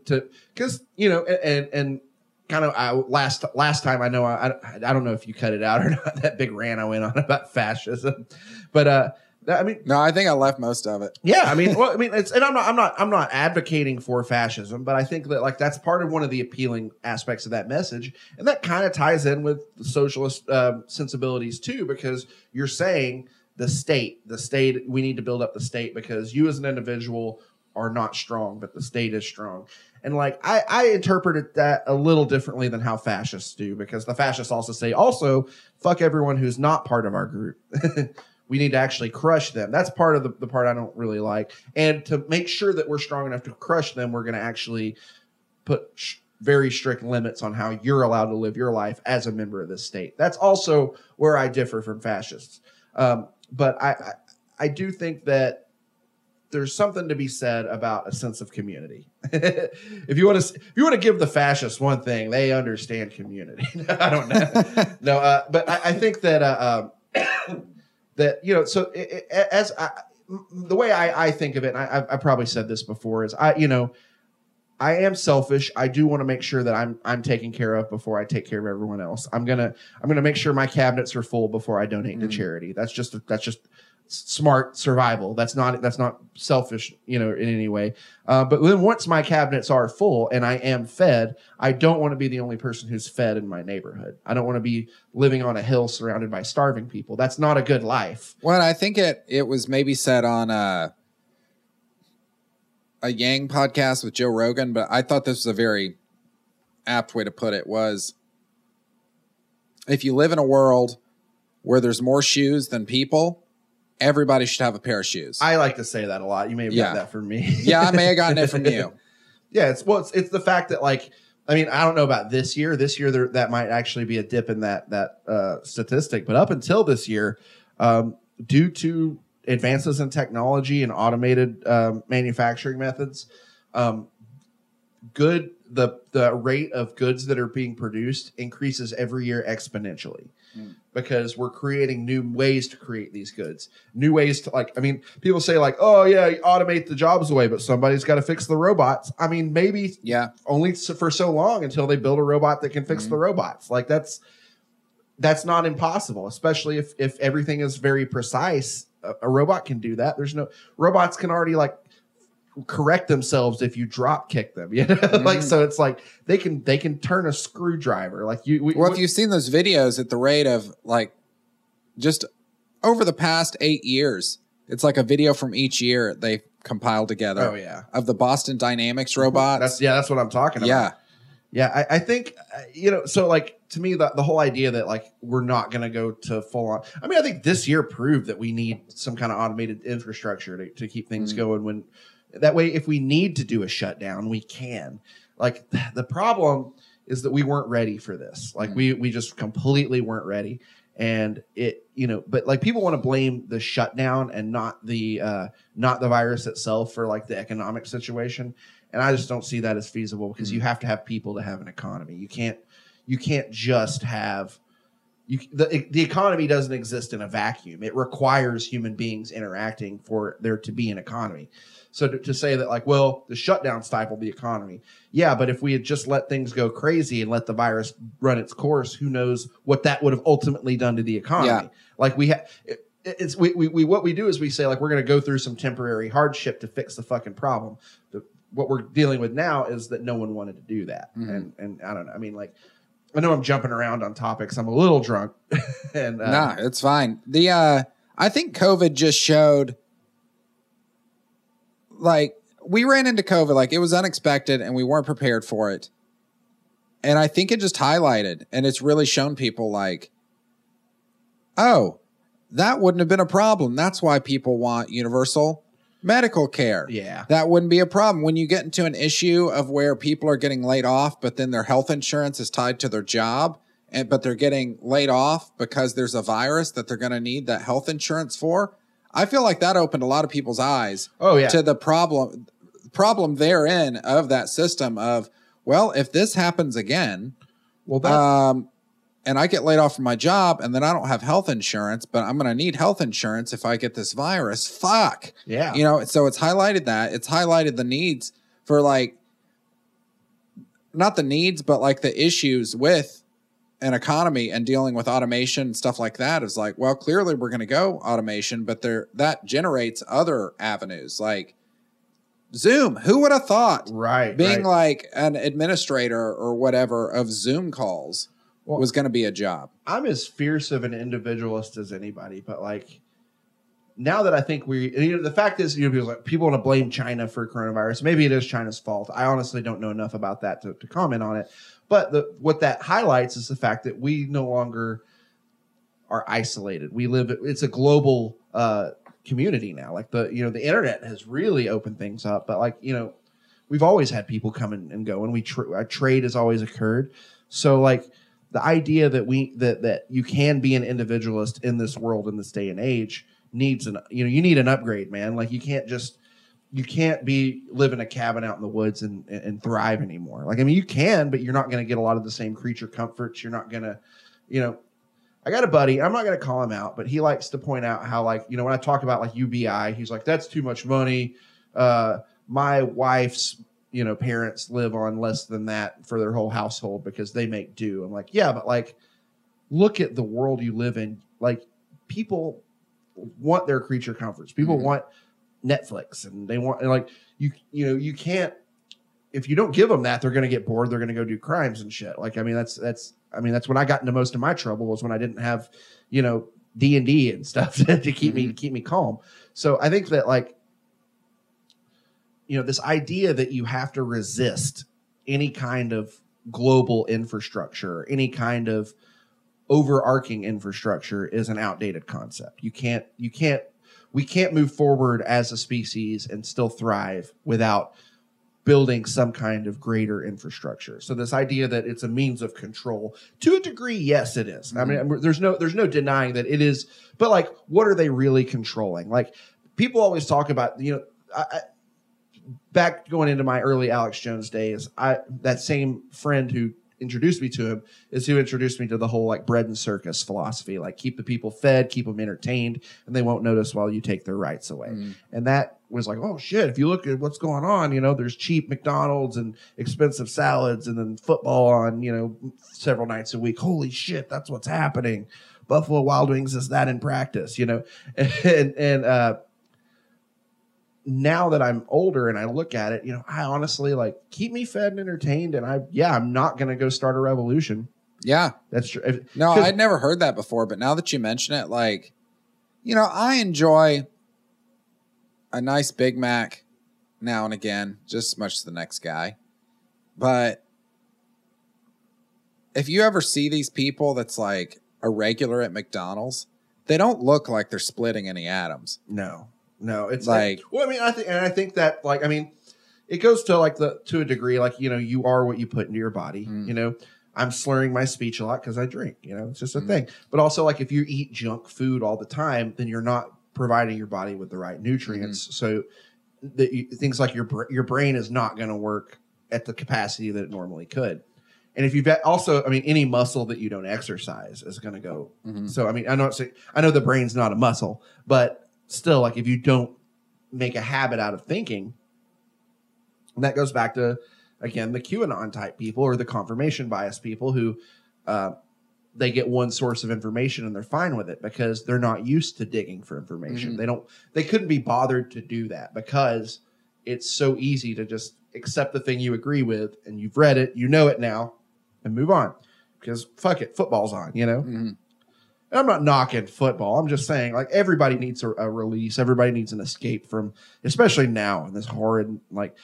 because, you know, and kind of last time I know, I don't know if you cut it out or not, that big rant I went on about fascism, but I mean, no, I think I left most of it. Yeah, I mean, well, I mean, it's, and I'm not advocating for fascism, but I think that like that's part of one of the appealing aspects of that message, and that kind of ties in with the socialist sensibilities too, because you're saying the state, we need to build up the state because you as an individual are not strong, but the state is strong. And like I interpreted that a little differently than how fascists do, because the fascists also say, also fuck everyone who's not part of our group. We need to actually crush them. That's part of the part I don't really like. And to make sure that we're strong enough to crush them, we're going to actually put very strict limits on how you're allowed to live your life as a member of this state. That's also where I differ from fascists. But I do think that there's something to be said about a sense of community. If you want to give the fascists one thing, they understand community. I don't know. No, but I think that. That, you know, so the way I think of it, and I probably said this before, is I, you know, I am selfish. I do want to make sure that I'm taken care of before I take care of everyone else. I'm gonna make sure my cabinets are full before I donate to charity. That's just smart survival. That's not selfish, you know, in any way. But then once my cabinets are full and I am fed, I don't want to be the only person who's fed in my neighborhood. I don't want to be living on a hill surrounded by starving people. That's not a good life. Well, I think it was maybe said on a Yang podcast with Joe Rogan, but I thought this was a very apt way to put it, was if you live in a world where there's more shoes than people, everybody should have a pair of shoes. I like to say that a lot. You may have gotten that from me. Yeah, I may have gotten it from you. Yeah, it's the fact that, like, I mean, I don't know about this year. This year that might actually be a dip in that statistic. But up until this year, due to advances in technology and automated manufacturing methods, the rate of goods that are being produced increases every year exponentially. Because we're creating new ways to create these goods, new ways to, like, I mean, people say like, oh yeah, you automate the jobs away, but somebody's got to fix the robots. I mean, maybe only for so long until they build a robot that can fix the robots. Like that's not impossible, especially if everything is very precise. A robot can do that. There's no robots can already like correct themselves if you drop kick them, you know. Like, so it's like they can turn a screwdriver. Like if you've seen those videos at the rate of like just over the past 8 years, it's like a video from each year they compiled together. Oh yeah, of the Boston Dynamics robots. That's what I'm talking about. Yeah, I think, you know, so like to me, the whole idea that like we're not going to go to full on. I mean, I think this year proved that we need some kind of automated infrastructure to keep things going when. That way, if we need to do a shutdown, we can. Like, the problem is that we weren't ready for this. Like, we just completely weren't ready. And it, you know, but like people want to blame the shutdown and not the virus itself for like the economic situation. And I just don't see that as feasible because you have to have people to have an economy. You can't just have The economy doesn't exist in a vacuum. It requires human beings interacting for there to be an economy. So to say that, like, well, the shutdown stifled the economy. Yeah, but if we had just let things go crazy and let the virus run its course, who knows what that would have ultimately done to the economy. Yeah. Like what we do is we say, like, we're going to go through some temporary hardship to fix the fucking problem. What we're dealing with now is that no one wanted to do that. Mm-hmm. And I don't know. I mean, like, I know I'm jumping around on topics. I'm a little drunk. And nah, it's fine. I think COVID just showed, like, we ran into COVID, like, it was unexpected and we weren't prepared for it. And I think it just highlighted, and it's really shown people, like, oh, that wouldn't have been a problem. That's why people want universal medical care. Yeah. That wouldn't be a problem. When you get into an issue of where people are getting laid off, but then their health insurance is tied to their job, but they're getting laid off because there's a virus that they're going to need that health insurance for. I feel like that opened a lot of people's eyes to the problem therein of that system of, well, if this happens again, and I get laid off from my job and then I don't have health insurance, but I'm going to need health insurance if I get this virus. Fuck. Yeah. You know, so it's highlighted that. It's highlighted the needs for, like, not the needs, but, like, the issues with an economy and dealing with automation and stuff like that is like, well, clearly we're going to go automation, but that generates other avenues like Zoom. Who would have thought? Right. Being like an administrator or whatever of Zoom calls was going to be a job. I'm as fierce of an individualist as anybody, but, like, now that I think the fact is, people want to blame China for coronavirus. Maybe it is China's fault. I honestly don't know enough about that to comment on it. But what that highlights is the fact that we no longer are isolated. It's a global community now. Like, the internet has really opened things up, but, like, we've always had people come and go, and our trade has always occurred. So, like, the idea that that you can be an individualist in this world, in this day and age, you need an upgrade, man. Like, you can't live in a cabin out in the woods and thrive anymore. Like, I mean, you can, but you're not going to get a lot of the same creature comforts. You're not going to, I got a buddy, I'm not going to call him out, but he likes to point out how, like, when I talk about, like, UBI, he's like, that's too much money. My wife's, parents live on less than that for their whole household because they make do. I'm like, yeah, but, like, look at the world you live in. Like, people want their creature comforts. People mm-hmm. want Netflix, and they want, and, like, you can't, if you don't give them that, they're going to get bored. They're going to go do crimes and shit. Like, I mean, that's when I got into most of my trouble, was when I didn't have, D&D and stuff to keep mm-hmm. keep me calm. So I think that, like, this idea that you have to resist any kind of global infrastructure, any kind of overarching infrastructure, is an outdated concept. We can't move forward as a species and still thrive without building some kind of greater infrastructure. So this idea that it's a means of control, to a degree, yes, it is. Mm-hmm. I mean, there's no denying that it is. But, like, what are they really controlling? Like, people always talk about, back going into my early Alex Jones days, that same friend who introduced me to him is who introduced me to the whole, like, bread and circus philosophy, like, keep the people fed, keep them entertained, and they won't notice while you take their rights away. Mm. And that was like, oh shit, if you look at what's going on, there's cheap McDonald's and expensive salads, and then football on, several nights a week. Holy shit, that's what's happening. Buffalo Wild Wings is that in practice, and now that I'm older and I look at it, I honestly, like, keep me fed and entertained. And I'm not going to go start a revolution. Yeah, that's true. No, I'd never heard that before. But now that you mention it, like, I enjoy a nice Big Mac now and again, just as much as the next guy. But if you ever see these people that's, like, a regular at McDonald's, they don't look like they're splitting any atoms. No, it's like, well, I mean, I think that, like, I mean, it goes to, like, to a degree, like, you are what you put into your body. Mm. I'm slurring my speech a lot because I drink, it's just a thing. But also, like, if you eat junk food all the time, then you're not providing your body with the right nutrients. Mm. So things like your brain is not going to work at the capacity that it normally could. And if you've also, I mean, any muscle that you don't exercise is going to go. Mm-hmm. So, I mean, I know the brain's not a muscle, but still, like, if you don't make a habit out of thinking, and that goes back to, again, the QAnon type people or the confirmation bias people who they get one source of information and they're fine with it because they're not used to digging for information. Mm-hmm. They couldn't be bothered to do that because it's so easy to just accept the thing you agree with and you've read it, you know it now, and move on because fuck it, football's on, you know? Mm-hmm. And I'm not knocking football. I'm just saying, like, everybody needs a release. Everybody needs an escape from, especially now in this horrid, like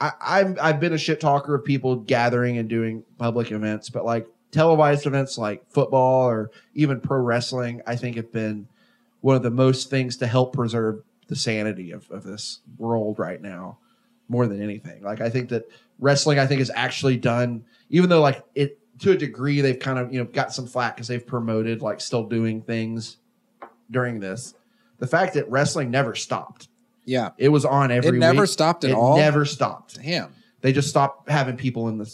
I've been a shit talker of people gathering and doing public events, but like televised events like football or even pro wrestling, I think have been one of the most things to help preserve the sanity of this world right now. More than anything. Like, I think that wrestling, is actually done, even though, like, it to a degree, they've kind of, you know, got some flack because they've promoted, like, still doing things during this. The fact that wrestling never stopped. Yeah. It was on every week. It never stopped at all. It never stopped. Damn. They just stopped having people in the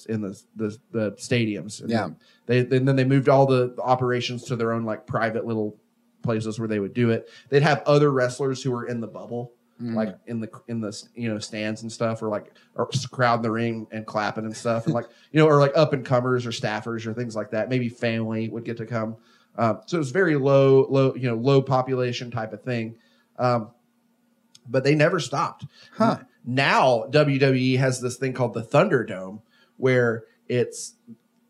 stadiums. And yeah. Then they moved all the operations to their own, like, private little places where they would do it. They'd have other wrestlers who were in the bubble. Like in the you know, stands and stuff, or like, or crowding the ring and clapping and stuff, and like, you know, or like up and comers or staffers or things like that. Maybe family would get to come. So it was very low, you know, low population type of thing. But they never stopped. Huh. Now WWE has this thing called the Thunderdome, where it's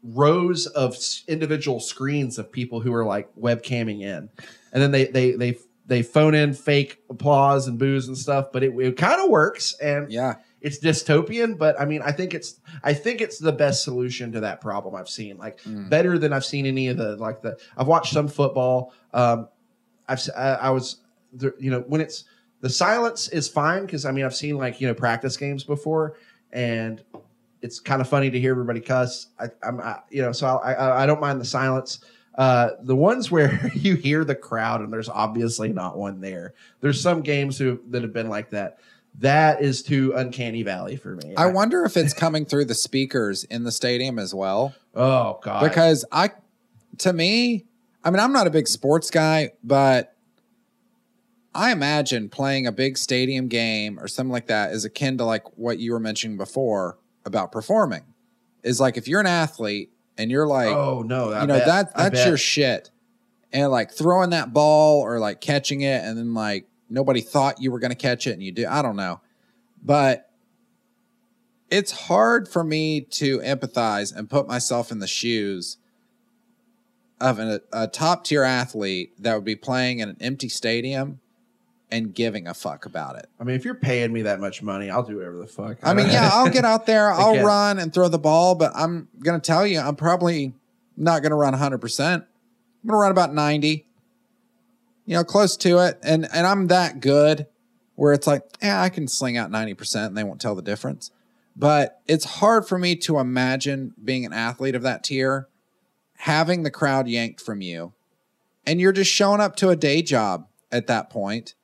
rows of individual screens of people who are like webcamming in, and then they phone in fake applause and boos and stuff, but it kind of works, and yeah, it's dystopian. But I mean, I think it's the best solution to that problem I've seen. Like better than I've seen any of the I've watched some football. When it's the silence is fine because I mean I've seen like you know practice games before, and it's kind of funny to hear everybody cuss. I don't mind the silence. The ones where you hear the crowd and there's obviously not one there. There's some games that have been like that. That is too uncanny valley for me. I wonder if it's coming through the speakers in the stadium as well. Oh God. Because I mean, I'm not a big sports guy, but I imagine playing a big stadium game or something like that is akin to like what you were mentioning before about performing. Is like, if you're an athlete, and you're like, oh no, that's your shit. And like throwing that ball or like catching it, and then like nobody thought you were going to catch it, and you do. I don't know, but it's hard for me to empathize and put myself in the shoes of a top tier athlete that would be playing in an empty stadium and giving a fuck about it. I mean, if you're paying me that much money, I'll do whatever the fuck. I mean, yeah, I'll get out there, I'll run and throw the ball, but I'm going to tell you, I'm probably not going to run 100%. I'm going to run about 90, you know, close to it. And I'm that good where it's like, yeah, I can sling out 90% and they won't tell the difference. But it's hard for me to imagine being an athlete of that tier, having the crowd yanked from you, and you're just showing up to a day job at that point.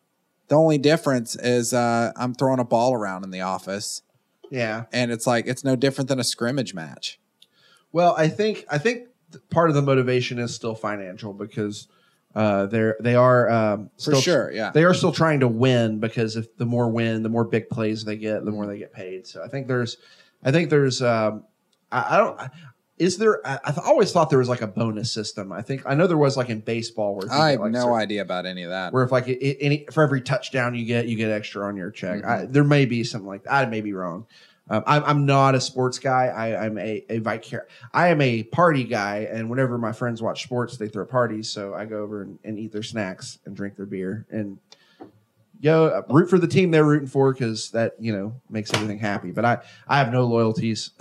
The only difference is I'm throwing a ball around in the office. Yeah. And it's like, it's no different than a scrimmage match. Well, I think part of the motivation is still financial because they are still trying to win because if the more win, the more big plays they get, the more they get paid. So I always thought there was like a bonus system. I know there was like in baseball where I have no idea about any of that. Where if like for every touchdown you get extra on your check. Mm-hmm. There may be something like that. I may be wrong. I'm not a sports guy. I am a party guy. And whenever my friends watch sports, they throw parties. So I go over and eat their snacks and drink their beer and root for the team they're rooting for because that you know makes everything happy. But I have no loyalties.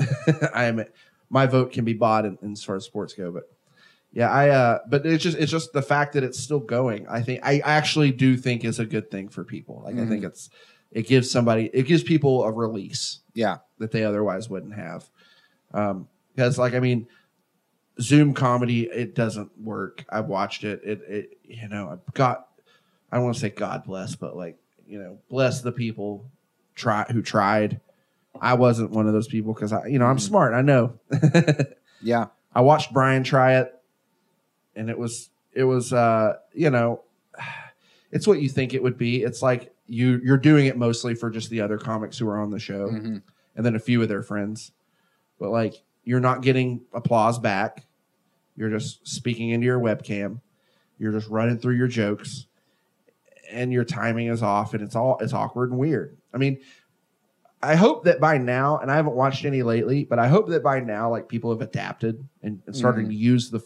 My vote can be bought as far as sports go, but yeah, but it's just the fact that it's still going. I actually do think is a good thing for people. Like I think it gives people a release, yeah, that they otherwise wouldn't have. Because like I mean, Zoom comedy it doesn't work. I've watched it. It you know I don't want to say God bless, but like you know bless the people who tried. I wasn't one of those people because I'm smart. I know. Yeah. I watched Brian try it, and it was it's what you think it would be. It's like you're doing it mostly for just the other comics who are on the show, mm-hmm. and then a few of their friends, but like you're not getting applause back. You're just speaking into your webcam. You're just running through your jokes, and your timing is off, and it's awkward and weird. I mean, I hope that by now, and I haven't watched any lately, but I hope that by now, like, people have adapted and starting to use the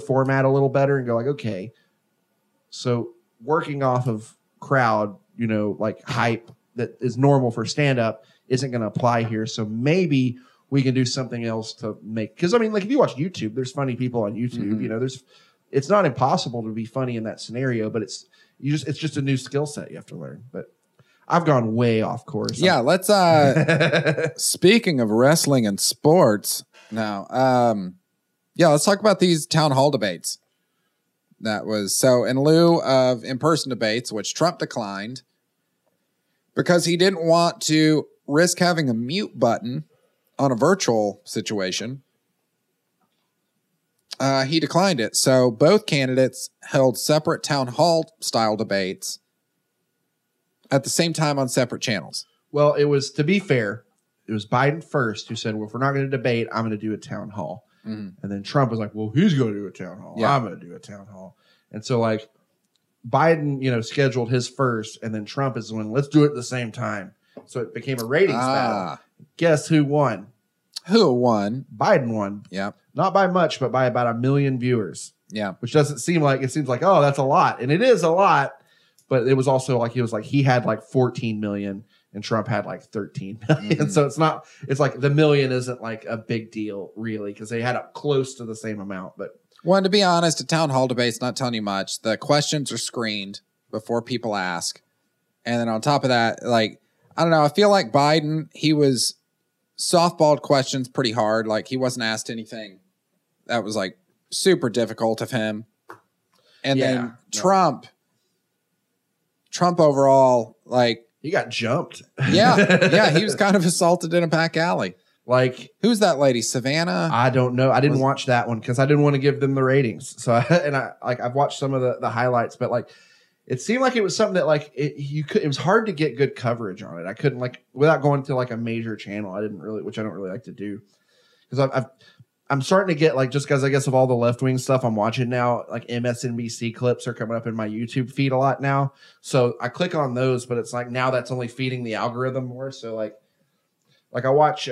format a little better and go like, okay, so working off of crowd, like hype that is normal for stand up isn't going to apply here. So maybe we can do something else to make, because I mean, like, if you watch YouTube, there's funny people on YouTube, mm-hmm. It's not impossible to be funny in that scenario, but it's just a new skill set you have to learn. But I've gone way off course. Yeah, let's speaking of wrestling and sports now, let's talk about these town hall debates. That was so in lieu of in-person debates, which Trump declined because he didn't want to risk having a mute button on a virtual situation. He declined it. So both candidates held separate town hall style debates at the same time on separate channels. Well, to be fair, it was Biden first who said, well, if we're not going to debate, I'm going to do a town hall. Mm. And then Trump was like, well, who's going to do a town hall? Yeah. I'm going to do a town hall. And so like Biden, scheduled his first, and then Trump is when let's do it at the same time. So it became a ratings battle. Guess who won? Who won? Biden won. Yeah. Not by much, but by about 1 million viewers. Yeah. Which doesn't seem like, it seems like, oh, that's a lot. And it is a lot. But it was also like, he had like 14 million and Trump had like 13 million. Mm-hmm. So it's like the million isn't like a big deal really, because they had up close to the same amount. But well, to be honest, a town hall debate's not telling you much. The questions are screened before people ask. And then on top of that, like, I don't know, I feel like Biden, he was softballed questions pretty hard. Like he wasn't asked anything that was like super difficult of him. And then Trump overall, like he got jumped. Yeah, he was kind of assaulted in a back alley. Like, who's that lady, Savannah? I don't know. I didn't watch that one because I didn't want to give them the ratings. So I've watched some of the highlights, but like it seemed like it was something that like it was hard to get good coverage on it. I couldn't like without going to like a major channel. Which I don't really like to do because I'm starting to get like, just because I guess of all the left wing stuff I'm watching now, like MSNBC clips are coming up in my YouTube feed a lot now. So I click on those, but it's like now that's only feeding the algorithm more. So like I watch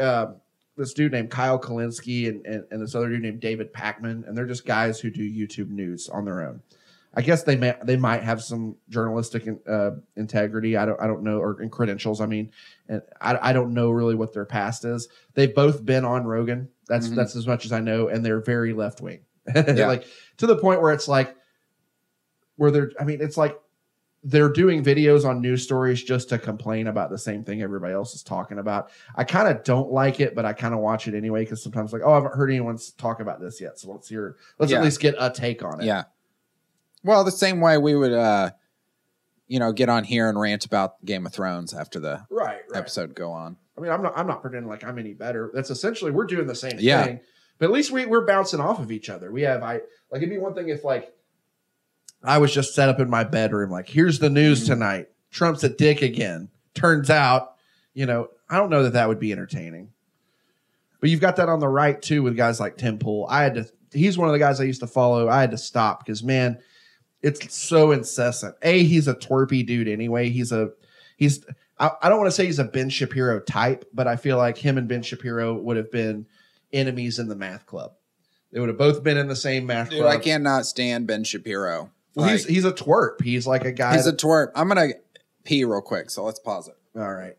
this dude named Kyle Kalinske and this other dude named David Pakman, and they're just guys who do YouTube news on their own. I guess they might have some journalistic integrity. I don't know, or in credentials. I mean, and I don't know really what their past is. They've both been on Rogan. That's as much as I know, and they're very left wing, like to the point where it's like where they're. I mean, it's like they're doing videos on news stories just to complain about the same thing everybody else is talking about. I kind of don't like it, but I kind of watch it anyway because sometimes like, oh, I haven't heard anyone talk about this yet, so let's at least get a take on it. Yeah. Well, the same way we would, get on here and rant about Game of Thrones after the episode go on. I mean, I'm not pretending like I'm any better. That's essentially we're doing the same thing, but at least we're bouncing off of each other. It'd be one thing if like I was just set up in my bedroom, like here's the news tonight. Trump's a dick again. Turns out, I don't know that would be entertaining. But you've got that on the right too with guys like Tim Pool. He's one of the guys I used to follow. I had to stop because man, it's so incessant. He's a twerpy dude anyway. I don't want to say he's a Ben Shapiro type, but I feel like him and Ben Shapiro would have been enemies in the math club. They would have both been in the same math club. I cannot stand Ben Shapiro. Well, like, he's a twerp. He's like a guy. He's a twerp. I'm going to pee real quick, so let's pause it. All right.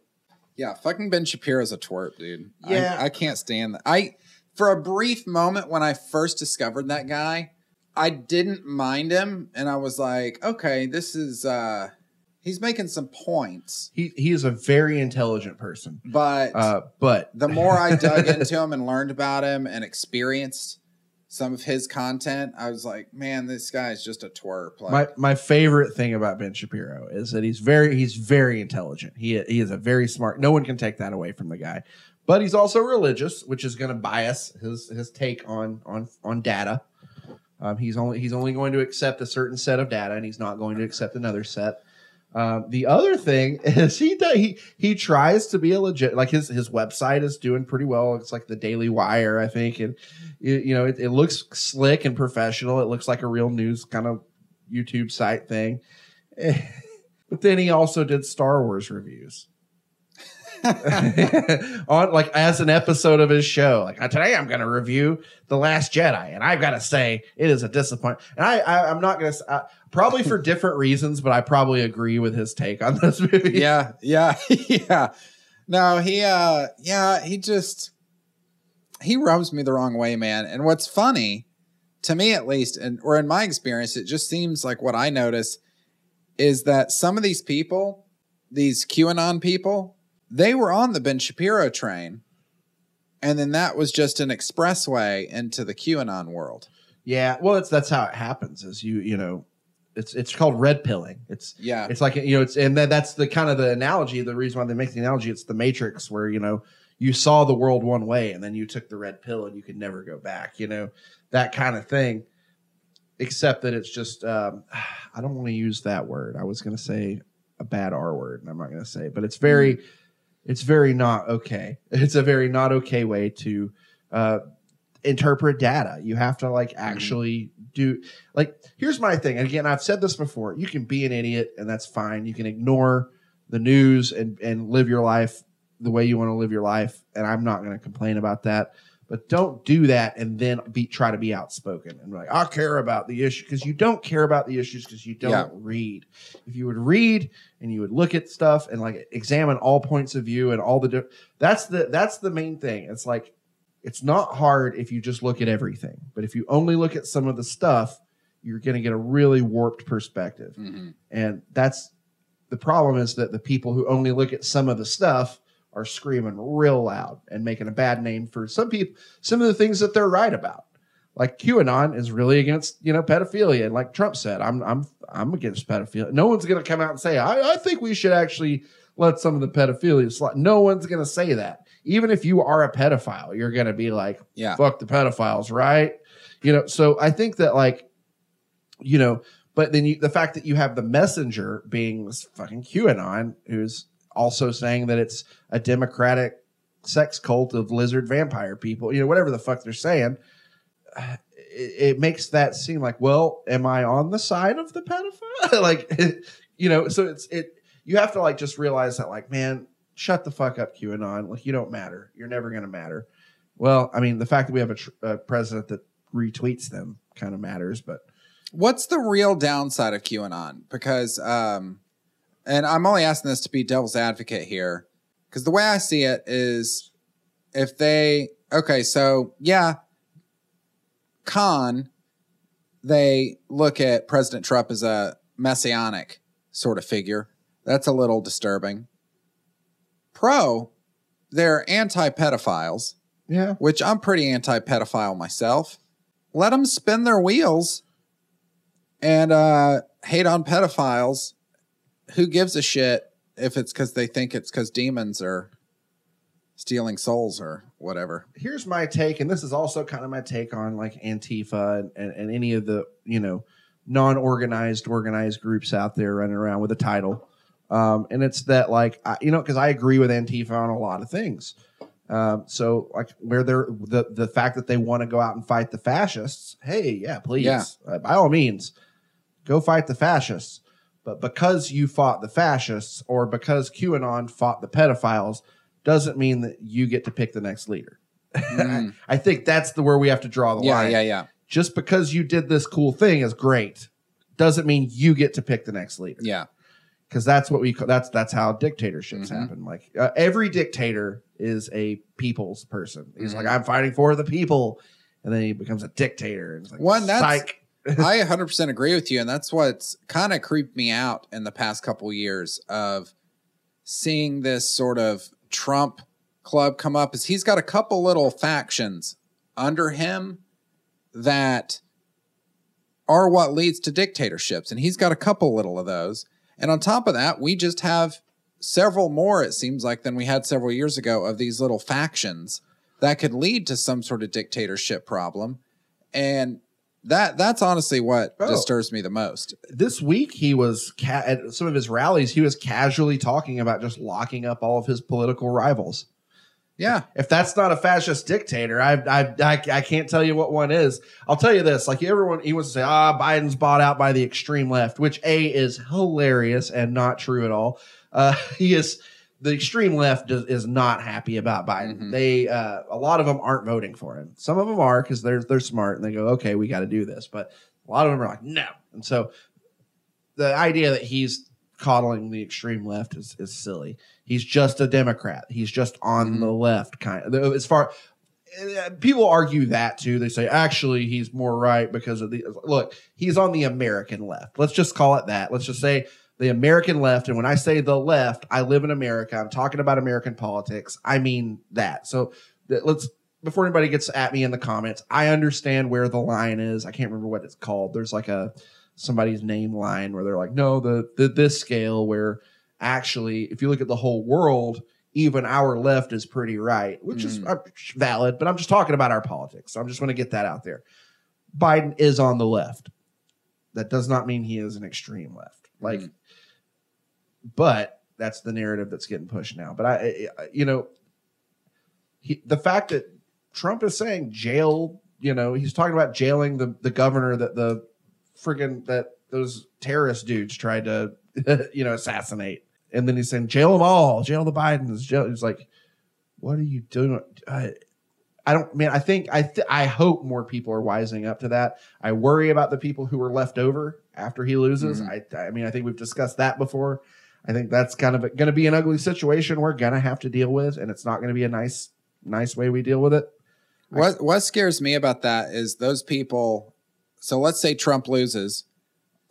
Yeah, fucking Ben Shapiro's a twerp, dude. Yeah. I can't stand that. For a brief moment when I first discovered that guy, I didn't mind him, and I was like, okay, this is... he's making some points. He is a very intelligent person. But the more I dug into him and learned about him and experienced some of his content, I was like, man, this guy is just a twerp. Like, my favorite thing about Ben Shapiro is that he's very intelligent. He is a very smart. No one can take that away from the guy. But he's also religious, which is going to bias his take on data. He's only going to accept a certain set of data, and he's not going to accept another set. The other thing is he tries to be a legit, like his website is doing pretty well. It's like the Daily Wire, I think. And, it looks slick and professional. It looks like a real news kind of YouTube site thing. But then he also did Star Wars reviews on like as an episode of his show. Like today I'm going to review The Last Jedi. And I've got to say it is a disappointment. And I'm not going to. Probably for different reasons, but I probably agree with his take on this movie. Yeah. No, he rubs me the wrong way, man. And what's funny, to me at least, or in my experience, it just seems like what I notice is that some of these people, these QAnon people, they were on the Ben Shapiro train, and then that was just an expressway into the QAnon world. Yeah, well, that's how it happens is you know. It's called red pilling. It's like, that's the kind of the analogy. The reason why they make the analogy, it's the Matrix where, you saw the world one way and then you took the red pill and you could never go back, that kind of thing, except that it's just, I don't want to use that word. I was going to say a bad R word and I'm not going to say it, but it's very not okay. It's a very not okay way to, interpret data. You have to actually do here's my thing. And again, I've said this before, you can be an idiot and that's fine. You can ignore the news and live your life the way you want to live your life. And I'm not going to complain about that, but don't do that. And then try to be outspoken and I care about the issue, because you don't care about the issues because you don't read. If you would read and you would look at stuff and examine all points of view and all the, that's the main thing. It's it's not hard if you just look at everything, but if you only look at some of the stuff, you're going to get a really warped perspective. Mm-hmm. And that's the problem, is that the people who only look at some of the stuff are screaming real loud and making a bad name for some people, some of the things that they're right about. Like QAnon is really against, pedophilia. And like Trump said, I'm against pedophilia. No one's going to come out and say, I think we should actually let some of the pedophilia slide. No one's going to say that. Even if you are a pedophile, you're going to be fuck the pedophiles, right? So I think that but then the fact that you have the messenger being this fucking QAnon, who's also saying that it's a democratic sex cult of lizard vampire people, whatever the fuck they're saying, it makes that seem like, well, am I on the side of the pedophile? So you have to just realize that man, shut the fuck up, QAnon. You don't matter. You're never going to matter. Well, I mean, the fact that we have a president that retweets them kind of matters, but... What's the real downside of QAnon? Because, and I'm only asking this to be devil's advocate here, because the way I see it is if they... Okay, so, they look at President Trump as a messianic sort of figure. That's a little disturbing. Pro, they're anti-pedophiles, which I'm pretty anti-pedophile myself. Let them spin their wheels and hate on pedophiles. Who gives a shit if it's because they think it's because demons are stealing souls or whatever? Here's my take, and this is also kind of my take on Antifa and any of the, non-organized, organized groups out there running around with a title. And it's that because I agree with Antifa on a lot of things. Where they're the fact that they want to go out and fight the fascists. Hey, please, by all means, go fight the fascists. But because you fought the fascists or because QAnon fought the pedophiles doesn't mean that you get to pick the next leader. Mm. I think that's where we have to draw the line. Yeah. Just because you did this cool thing is great. Doesn't mean you get to pick the next leader. Yeah. Because that's what we call that's how dictatorships happen. Every dictator is a people's person. He's I'm fighting for the people, and then he becomes a dictator. And it's psych. I 100% agree with you, and that's what's kind of creeped me out in the past couple years of seeing this sort of Trump club come up. Is he's got a couple little factions under him that are what leads to dictatorships. And he's got a couple little of those. And on top of that, we just have several more, it seems like, than we had several years ago of these little factions that could lead to some sort of dictatorship problem. And that's honestly what disturbs me the most. This week, he was at some of his rallies, he was casually talking about just locking up all of his political rivals. Yeah. If that's not a fascist dictator, I can't tell you what one is. I'll tell you this. Like everyone, he wants to say, Biden's bought out by the extreme left, which is hilarious and not true at all. The extreme left is not happy about Biden. Mm-hmm. They a lot of them aren't voting for him. Some of them are because they're smart and they go, okay, we got to do this. But a lot of them are like, no. And so the idea that he's coddling the extreme left is silly. He's just a Democrat. He's just on the left kind of, as far people argue that too. They say actually he's more right because of the look. He's on the American left. Let's just call it that. Let's just say the American left. And when I say the left, I live in America. I'm talking about American politics. I mean that. So let's before anybody gets at me in the comments, I understand where the line is. I can't remember what it's called. There's like a somebody's name line where they're like, no, this scale where actually, if you look at the whole world, even our left is pretty right, which is valid, but I'm just talking about our politics. So I'm just going to get that out there. Biden is on the left. That does not mean he is an extreme left. Like, but that's the narrative that's getting pushed now. But the fact that Trump is saying jail, he's talking about jailing the governor that those terrorist dudes tried to, assassinate. And then he's saying, jail them all, jail the Bidens. Jail. He's like, what are you doing? I hope more people are wising up to that. I worry about the people who are left over after he loses. Mm-hmm. I think we've discussed that before. I think that's kind of going to be an ugly situation we're going to have to deal with. And it's not going to be a nice way we deal with it. What scares me about that is those people. So let's say Trump loses,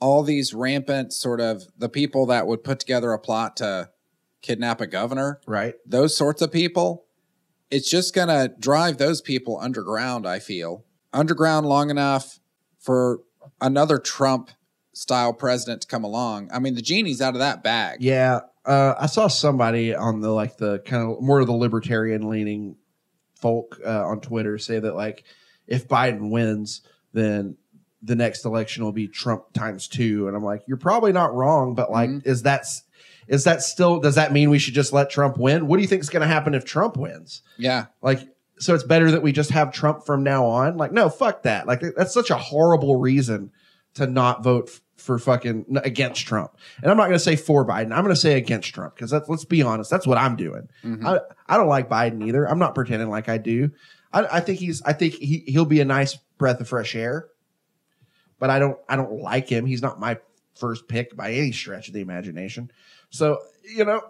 all these rampant sort of the people that would put together a plot to kidnap a governor, right? Those sorts of people, it's just going to drive those people underground, I feel. Underground long enough for another Trump-style president to come along. I mean, the genie's out of that bag. Yeah. I saw somebody on the kind of more of the libertarian-leaning folk on Twitter say that, if Biden wins, then the next election will be Trump ×2. And I'm like, you're probably not wrong, but is that still, does that mean we should just let Trump win? What do you think is going to happen if Trump wins? Yeah. So it's better that we just have Trump from now on. No, fuck that. That's such a horrible reason to not vote for fucking against Trump. And I'm not going to say for Biden. I'm going to say against Trump. Cause let's be honest. That's what I'm doing. Mm-hmm. I don't like Biden either. I'm not pretending like I do. I think he'll be a nice breath of fresh air. But I don't like him. He's not my first pick by any stretch of the imagination. So, the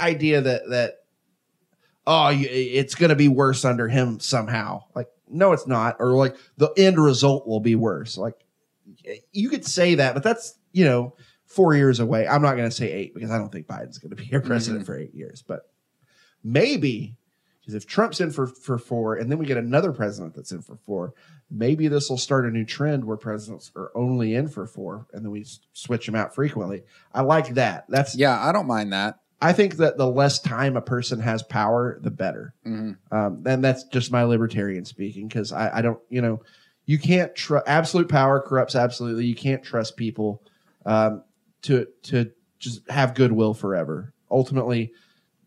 idea that it's going to be worse under him somehow. No, it's not. Or the end result will be worse. You could say that, but that's, 4 years away. I'm not going to say 8 because I don't think Biden's going to be a president for 8 years. But maybe because if Trump's in for 4 and then we get another president that's in for 4, maybe this will start a new trend where presidents are only in for 4 and then we switch them out frequently. I like that. I don't mind that. I think that the less time a person has power, the better. Mm-hmm. And that's just my libertarian speaking because I don't, you can't trust absolute power corrupts. Absolutely. You can't trust people to just have goodwill forever. Ultimately,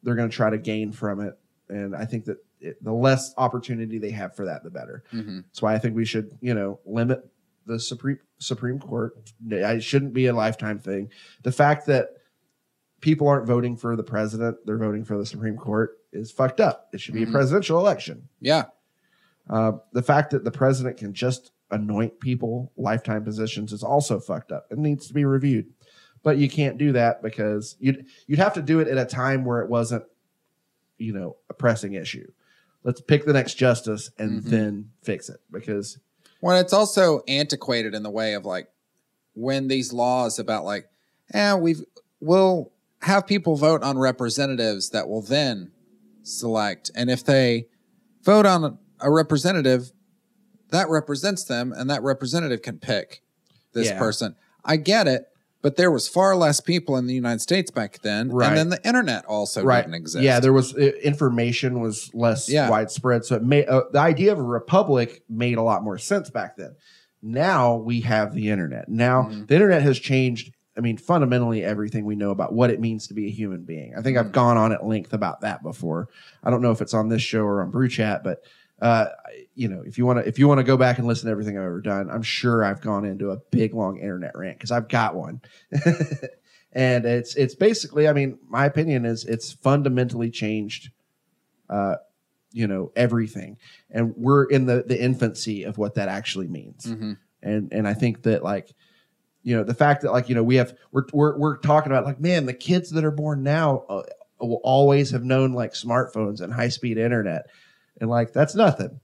they're going to try to gain from it. And I think that the less opportunity they have for that, the better. Mm-hmm. That's why I think we should, limit the Supreme Court. It shouldn't be a lifetime thing. The fact that people aren't voting for the president, they're voting for the Supreme Court is fucked up. It should be a presidential election. Yeah. The fact that the president can just anoint people lifetime positions is also fucked up. It needs to be reviewed. But you can't do that because you'd have to do it at a time where it wasn't, a pressing issue. Let's pick the next justice and then fix it because. Well, it's also antiquated in the way of when these laws about we'll have people vote on representatives that will then select. And if they vote on a representative that represents them, and that representative can pick this person. I get it, but there was far less people in the United States back then, and then the internet also didn't exist. Yeah, there was information was less widespread, so it made, the idea of a republic made a lot more sense back then. Now we have the internet. Now the internet has changed. I mean, fundamentally everything we know about what it means to be a human being. I think I've gone on at length about that before. I don't know if it's on this show or on Brew Chat, but you know, if you want to go back and listen to everything I've ever done, I'm sure I've gone into a big long internet rant because I've got one. And it's basically, I mean, my opinion is it's fundamentally changed, you know, everything. And we're in the infancy of what that actually means. And I think that, like, you know, the fact that, like, you know, we're talking about, like, man, the kids that are born now will always have known, like, smartphones and high-speed internet. And, like, that's nothing.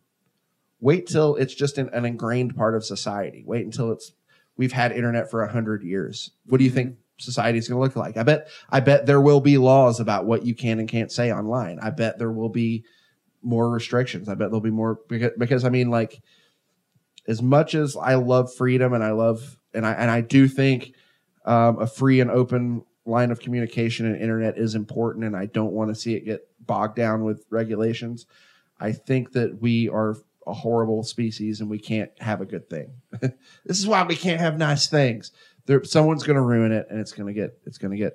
Wait till it's just an ingrained part of society. Wait until we've had internet for 100 years. What do you think society is going to look like? I bet there will be laws about what you can and can't say online. I bet there will be more restrictions. I bet there'll be more because I mean, like, as much as I love freedom and I do think a free and open line of communication and internet is important, and I don't want to see it get bogged down with regulations. I think that we are a horrible species and we can't have a good thing. This is why we can't have nice things. Someone's going to ruin it, and it's going to get,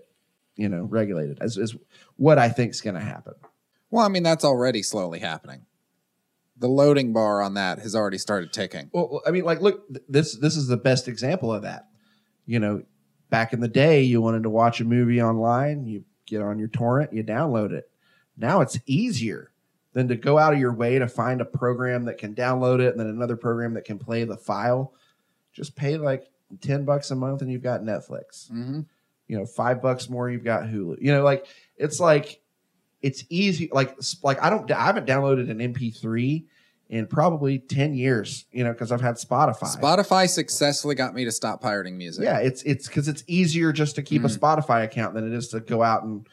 you know, regulated is what I think is going to happen. Well, I mean, that's already slowly happening. The loading bar on that has already started ticking. Well, I mean, like, look, this is the best example of that. You know, back in the day, you wanted to watch a movie online, you get on your torrent, you download it. Now it's easier than to go out of your way to find a program that can download it and then another program that can play the file. Just pay like $10 a month and you've got Netflix. You know, $5 more, you've got Hulu. You know, like, it's like, it's easy. Like I haven't downloaded an MP3 in probably 10 years, you know, because I've had Spotify. Spotify successfully got me to stop pirating music. Yeah, it's because it's easier just to keep a Spotify account than it is to go out and,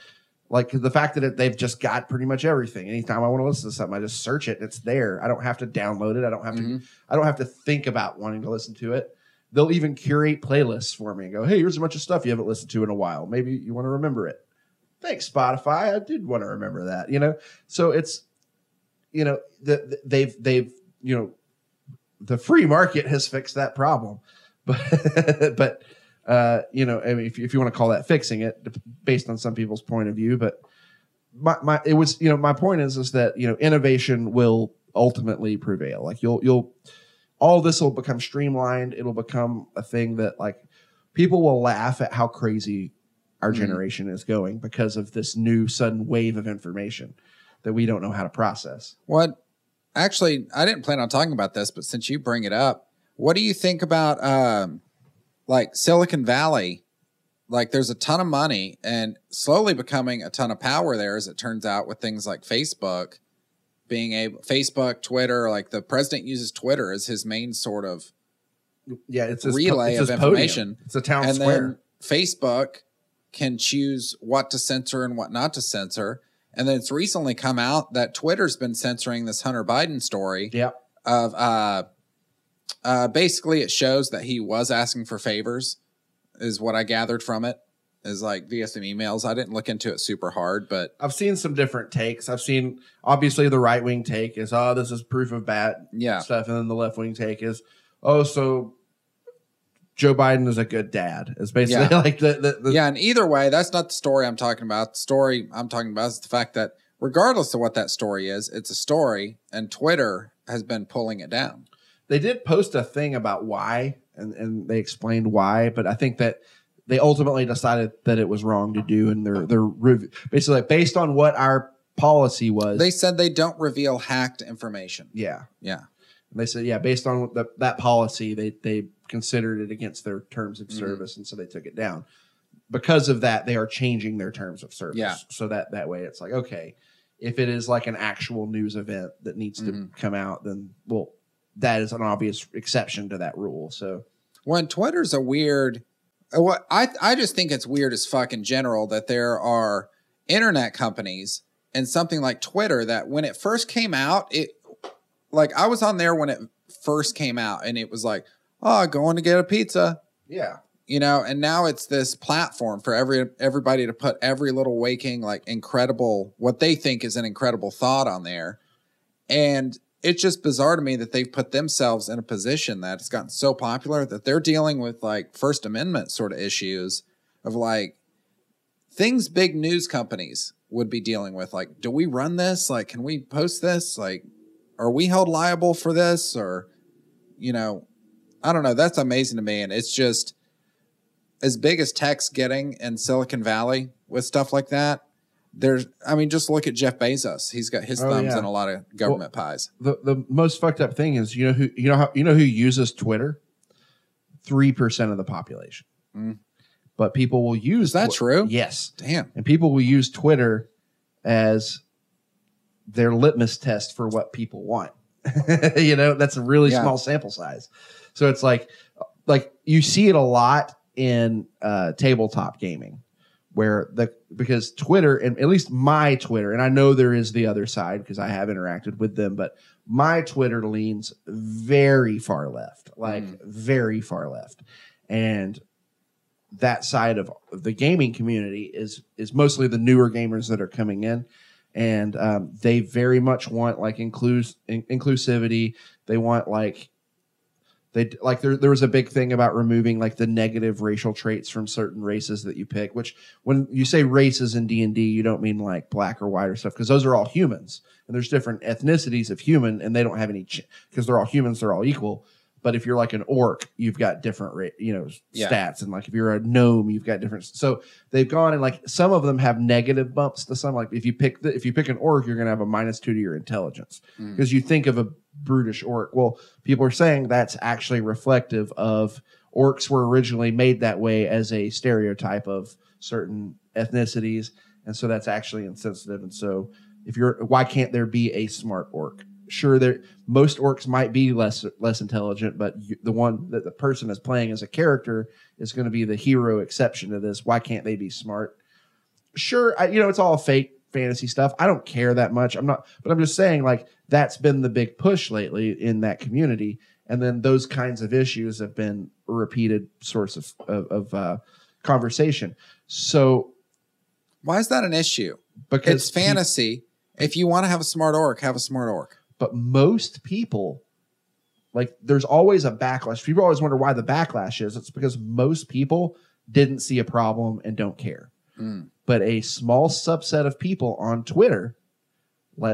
like, the fact that they've just got pretty much everything. Anytime I want to listen to something, I just search it and it's there. I don't have to download it. I don't have to think about wanting to listen to it. They'll even curate playlists for me and go, hey, here's a bunch of stuff you haven't listened to in a while. Maybe you want to remember it. Thanks, Spotify. I did want to remember that, you know. So it's, you know, they've you know, the free market has fixed that problem, but you know, I mean, if you want to call that fixing it, based on some people's point of view, but my point is that, you know, innovation will ultimately prevail. Like, you'll all this will become streamlined. It'll become a thing that, like, people will laugh at how crazy our generation is going because of this new sudden wave of information that we don't know how to process. What? Actually, I didn't plan on talking about this, but since you bring it up, what do you think about like Silicon Valley? Like, there's a ton of money and slowly becoming a ton of power there, as it turns out, with things like Facebook being Facebook, Twitter. Like, the president uses Twitter as his main sort of it's relay of information. Podium. It's a town and square. Then Facebook can choose what to censor and what not to censor. And then it's recently come out that Twitter's been censoring this Hunter Biden story. Yep. Of basically it shows that he was asking for favors, is what I gathered from it, is like via some emails. I didn't look into it super hard, but I've seen some different takes. I've seen, obviously, the right wing take is, oh, this is proof of bad stuff. And then the left wing take is, oh, so Joe Biden is a good dad. It's basically like the and either way, that's not the story I'm talking about. The story I'm talking about is the fact that, regardless of what that story is, it's a story, and Twitter has been pulling it down. They did post a thing about why, and they explained why, but I think that they ultimately decided that it was wrong to do, and they're basically, like, based on what our policy was. They said they don't reveal hacked information. Yeah. Yeah. And they said, based on that policy, they considered it against their terms of service, and so they took it down. Because of that, they are changing their terms of service. Yeah. So that way it's like, okay, if it is like an actual news event that needs to come out, then, well, that is an obvious exception to that rule. So when Twitter's a weird, well, I just think it's weird as fuck in general that there are internet companies and something like Twitter that, when it first came out, it, like, I was on there when it first came out, and it was like, oh, going to get a pizza. Yeah. You know, and now it's this platform for everybody to put every little waking, like, incredible, what they think is an incredible thought on there. And it's just bizarre to me that they've put themselves in a position that it's gotten so popular that they're dealing with, like, First Amendment sort of issues of, like, things big news companies would be dealing with. Like, do we run this? Like, can we post this? Like, are we held liable for this? Or, you know, I don't know. That's amazing to me. And it's just... as big as tech's getting in Silicon Valley with stuff like that, there's, I mean, just look at Jeff Bezos. He's got his thumbs in a lot of government pies. The most fucked up thing is, you know who uses Twitter? 3% of the population. Mm. But people will use... Is that true? Yes. Damn. And people will use Twitter as their litmus test for what people want. You know, that's a really small sample size. So it's like you see it a lot in tabletop gaming, where because Twitter, and at least my Twitter, and I know there is the other side because I have interacted with them, but my Twitter leans very far left, very far left. And that side of the gaming community is mostly the newer gamers that are coming in. And they very much want like inclusivity. They want there was a big thing about removing like the negative racial traits from certain races that you pick, which when you say races in D&D, you don't mean like black or white or stuff, because those are all humans, and there's different ethnicities of human, and they don't have any because they're all humans, they're all equal. But if you're like an orc, you've got different stats, and like if you're a gnome, you've got different. So they've gone and like some of them have negative bumps to some. Like if you pick an orc, you're gonna have a -2 to your intelligence because you think of a brutish orc. Well, people are saying that's actually reflective of orcs were originally made that way as a stereotype of certain ethnicities, and so that's actually insensitive. And so why can't there be a smart orc? Sure, most orcs might be less intelligent, but the one that the person is playing as a character is going to be the hero exception to this. Why can't they be smart? Sure, it's all fake fantasy stuff. I don't care that much. I'm just saying, like, that's been the big push lately in that community. And then those kinds of issues have been a repeated source of conversation. So why is that an issue? Because it's fantasy. If you want to have a smart orc, have a smart orc. But most people, like, there's always a backlash. People always wonder why the backlash is. It's because most people didn't see a problem and don't care. Mm. But a small subset of people on Twitter,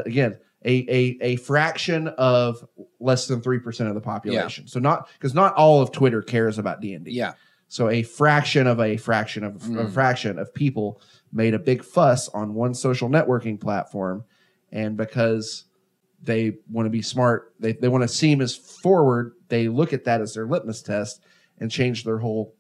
again, a fraction of less than 3% of the population. Yeah. So because not all of Twitter cares about D&D. Yeah. So a fraction of people made a big fuss on one social networking platform, and because they want to be smart, they want to seem as forward, they look at that as their litmus test and change their whole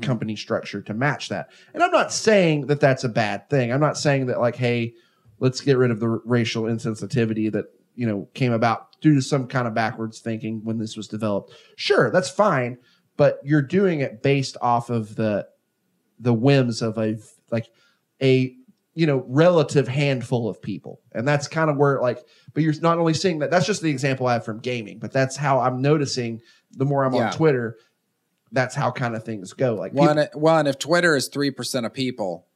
company structure to match that. And I'm not saying that that's a bad thing. I'm not saying that, like, hey, let's get rid of the racial insensitivity that, you know, came about due to some kind of backwards thinking when this was developed. Sure, that's fine, but you're doing it based off of the whims of a relative handful of people. And that's kind of where, like, but you're not only seeing that, that's just the example I have from gaming, but that's how I'm noticing the more I'm on Twitter, that's how kind of things go. Like, well, and if Twitter is 3% of people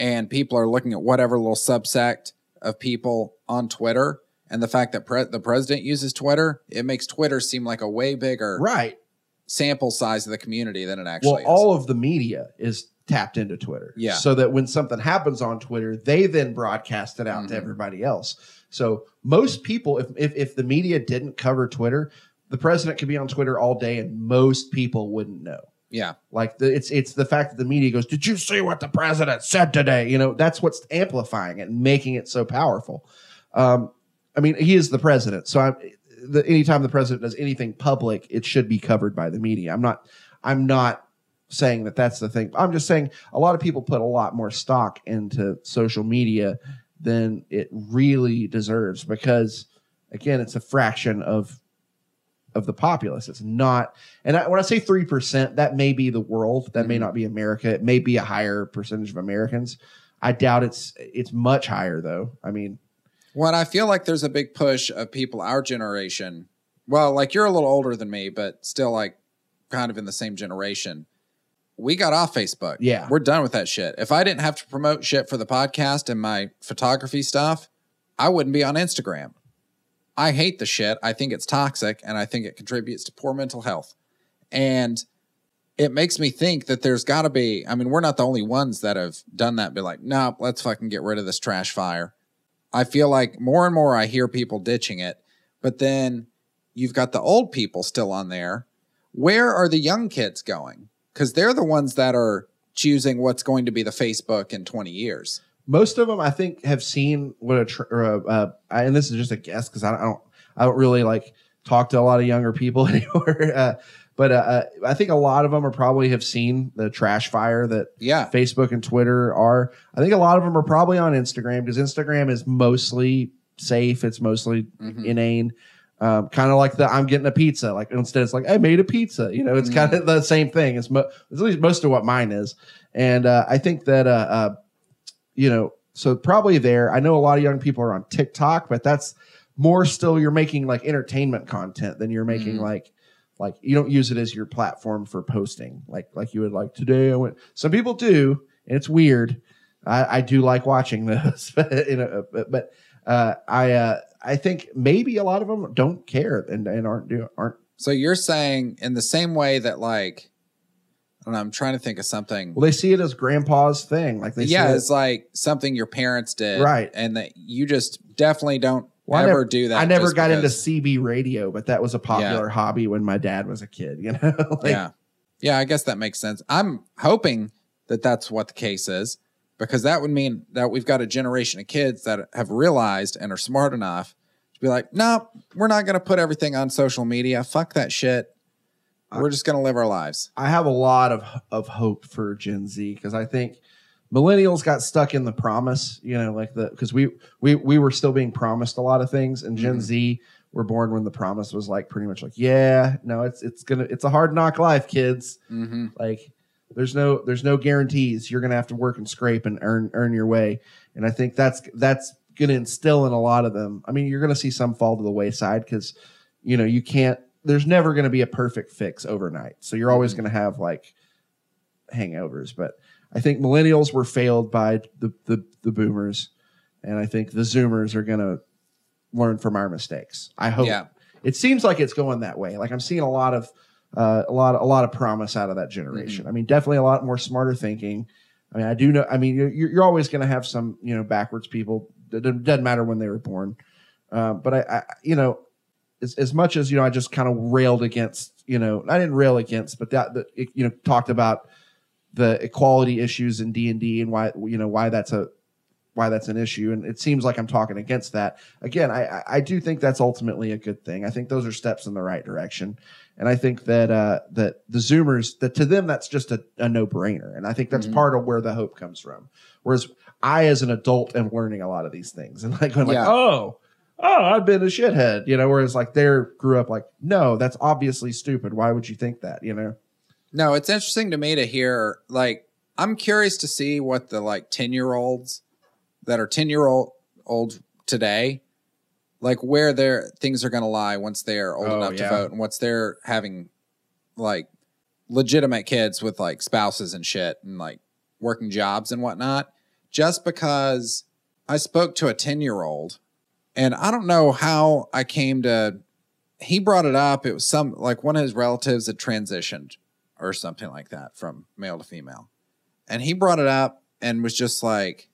and people are looking at whatever little subsect of people on Twitter, and the fact that the president uses Twitter, it makes Twitter seem like a way bigger sample size of the community than it actually is. Well, all of the media is tapped into Twitter, so that when something happens on Twitter, they then broadcast it out to everybody else. So most people, if the media didn't cover Twitter, the president could be on Twitter all day and most people wouldn't know. Yeah, like it's the fact that the media goes, "Did you see what the president said today?" You know, that's what's amplifying it and making it so powerful. I mean, he is the president, so anytime the president does anything public, it should be covered by the media. I'm not saying that's the thing. I'm just saying a lot of people put a lot more stock into social media than it really deserves, because, again, it's a fraction of the populace. It's not, and when I say 3%, that may be the world, that may not be America. It may be a higher percentage of Americans. I doubt it's much higher, though. I mean, I feel like there's a big push of people our generation well, like you're a little older than me, but still like kind of in the same generation. We got off Facebook. Yeah. We're done with that shit. If I didn't have to promote shit for the podcast and my photography stuff, I wouldn't be on Instagram. I hate the shit. I think it's toxic, and I think it contributes to poor mental health. And it makes me think that there's got to be, I mean, we're not the only ones that have done that. Be like, nope, let's fucking get rid of this trash fire. I feel like more and more I hear people ditching it, but then you've got the old people still on there. Where are the young kids going? Because they're the ones that are choosing what's going to be the Facebook in 20 years. Most of them, I think, have seen what and this is just a guess because I don't really like talk to a lot of younger people anymore. But I think a lot of them are probably have seen the trash fire that Facebook and Twitter are. I think a lot of them are probably on Instagram because Instagram is mostly safe. It's mostly inane. Kind of like the I'm getting a pizza. Like instead, it's like I made a pizza. You know, it's kind of the same thing. It's at least most of what mine is. And I think that, you know, so probably there. I know a lot of young people are on TikTok, but that's more still you're making like entertainment content than you're making like you don't use it as your platform for posting like you would like today. I went, some people do, and it's weird. I do like watching those, I think maybe a lot of them don't care and aren't. So you're saying in the same way that like, I don't know, I'm trying to think of something. Well, they see it as grandpa's thing. Like they see it's like something your parents did. Right. And that you just definitely don't. Well, I never do that. I never got into CB radio, but that was a popular hobby when my dad was a kid, you know? Yeah, I guess that makes sense. I'm hoping that that's what the case is, because that would mean that we've got a generation of kids that have realized and are smart enough to be like, no, we're not going to put everything on social media. Fuck that shit. We're just going to live our lives. I have a lot of hope for Gen Z, because I think millennials got stuck in the promise, you know, like because we were still being promised a lot of things, and Gen Z were born when the promise was like pretty much like, yeah, no, it's a hard knock life, kids. Like there's no guarantees. You're gonna have to work and scrape and earn your way. And I think that's gonna instill in a lot of them. I mean, you're gonna see some fall to the wayside because you know you can't. There's never gonna be a perfect fix overnight. So you're always gonna have like hangovers, but. I think millennials were failed by the boomers, and I think the Zoomers are going to learn from our mistakes. I hope. Yeah. It seems like it's going that way. Like I'm seeing a lot of promise out of that generation. I mean, definitely a lot more smarter thinking. I mean, I do know. I mean, you're always going to have some backwards people. It doesn't matter when they were born. But I you know, as much as I just kind of railed against I didn't rail against, but that talked about. The equality issues in D&D and why that's an issue, and it seems like I'm talking against that again. I do think that's ultimately a good thing. I think those are steps in the right direction, and I think that that the Zoomers, that to them that's just a no brainer, and I think that's part of where the hope comes from. Whereas I, as an adult, am learning a lot of these things and like going like oh I've been a shithead, Whereas like they grew up like no, that's obviously stupid. Why would you think that, No, it's interesting to me to hear, like, I'm curious to see what the, like, 10-year-olds that are 10-year-olds today, like, where their things are going to lie once they're old enough to vote and once they're having, like, legitimate kids with, like, spouses and shit and, like, working jobs and whatnot. Just because I spoke to a 10-year-old, and I don't know how I came to – he brought it up. It was some – like, one of his relatives had transitioned or something like that from male to female. And he brought it up and was just like,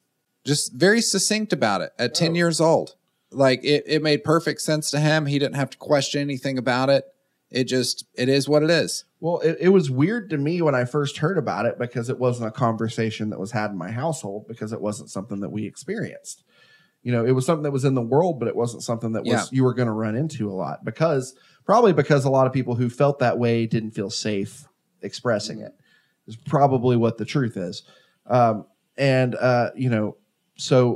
just very succinct about it at 10 years old. Like it made perfect sense to him. He didn't have to question anything about it. It is what it is. Well, it was weird to me when I first heard about it because it wasn't a conversation that was had in my household because it wasn't something that we experienced. It was something that was in the world, but it wasn't something that was you were going to run into a lot because a lot of people who felt that way didn't feel safe expressing it is probably what the truth is. So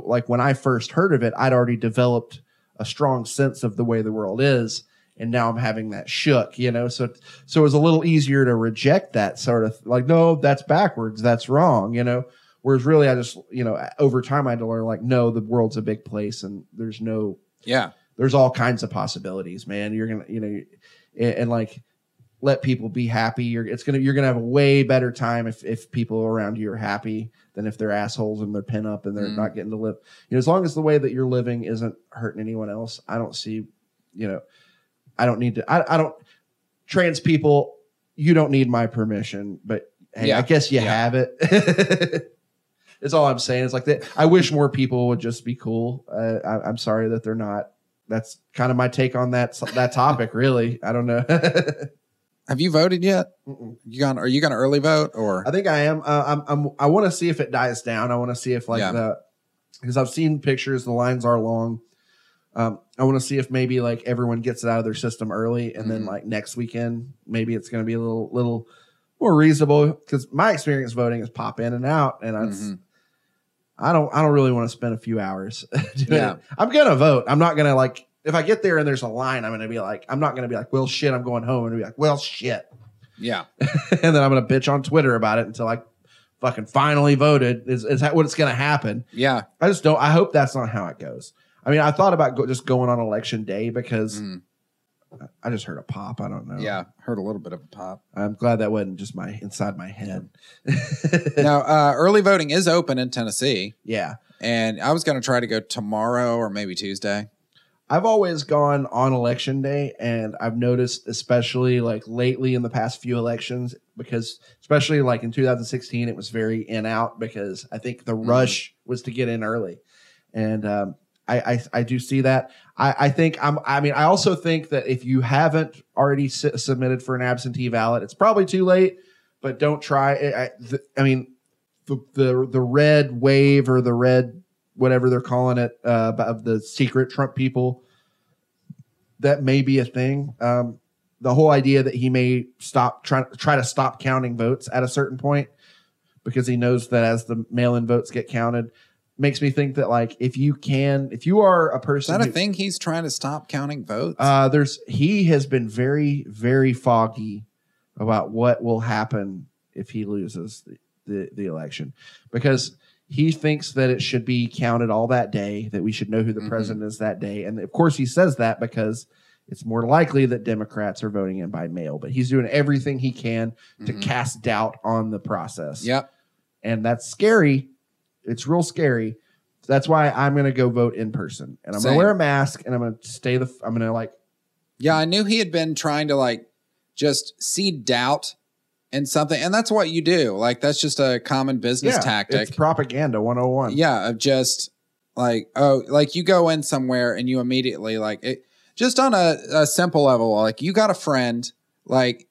like when I first heard of it, I'd already developed a strong sense of the way the world is. And now I'm having that shook, so it was a little easier to reject that sort of like, no, that's backwards. That's wrong. Whereas really I just, over time I had to learn like, no, the world's a big place and there's no, there's all kinds of possibilities, man. You're going to, you know, and like, let people be happy. You're going to have a way better time if people around you are happy than if they're assholes and they're pent up and they're not getting to live. You know, as long as the way that you're living isn't hurting anyone else, I don't see, you know, I don't need to, I don't, trans people, you don't need my permission, but hey, I guess you have it. It's all I'm saying. It's like that. I wish more people would just be cool. I'm sorry that they're not. That's kind of my take on that topic, really. I don't know. Have you voted yet? Are you going to early vote or? I think I am. I want to see if it dies down. I want to see if because I've seen pictures, the lines are long. I want to see if maybe like everyone gets it out of their system early, and then like next weekend, maybe it's going to be a little more reasonable, because my experience voting is pop in and out, and I don't really want to spend a few hours doing it. I'm going to vote. I'm not going to like, if I get there and there's a line, I'm not going to be like, well, shit, I'm going home. And be like, well, shit. Yeah. And then I'm going to bitch on Twitter about it until I fucking finally voted. Is that what's going to happen? Yeah. I just don't. I hope that's not how it goes. I mean, I thought about just going on election day because I just heard a pop. I don't know. Yeah. Heard a little bit of a pop. I'm glad that wasn't just inside my head. Now, early voting is open in Tennessee. Yeah. And I was going to try to go tomorrow or maybe Tuesday. I've always gone on election day, and I've noticed, especially like lately in the past few elections, because especially like in 2016, it was very in out because I think the rush was to get in early. And, I do see that. I think I also think that if you haven't already submitted for an absentee ballot, it's probably too late, but don't try. The red wave or the red, whatever they're calling it, of the secret Trump people, that may be a thing. The whole idea that he may try to stop counting votes at a certain point because he knows that as the mail-in votes get counted, makes me think that like if you are a person, is that a thing he's trying to stop counting votes? He has been very, very foggy about what will happen if he loses the election, because he thinks that it should be counted all that day, that we should know who the president is that day. And of course he says that because it's more likely that Democrats are voting in by mail, but he's doing everything he can to cast doubt on the process. Yep. And that's scary. It's real scary. That's why I'm going to go vote in person, and I'm going to wear a mask, and I'm going to stay I'm going to like. Yeah. I knew he had been trying to like just seed doubt and something. And that's what you do. Like, that's just a common business tactic. It's propaganda 101. Yeah. Of just like, oh, like you go in somewhere and you immediately like it, just on a simple level, like you got a friend, like,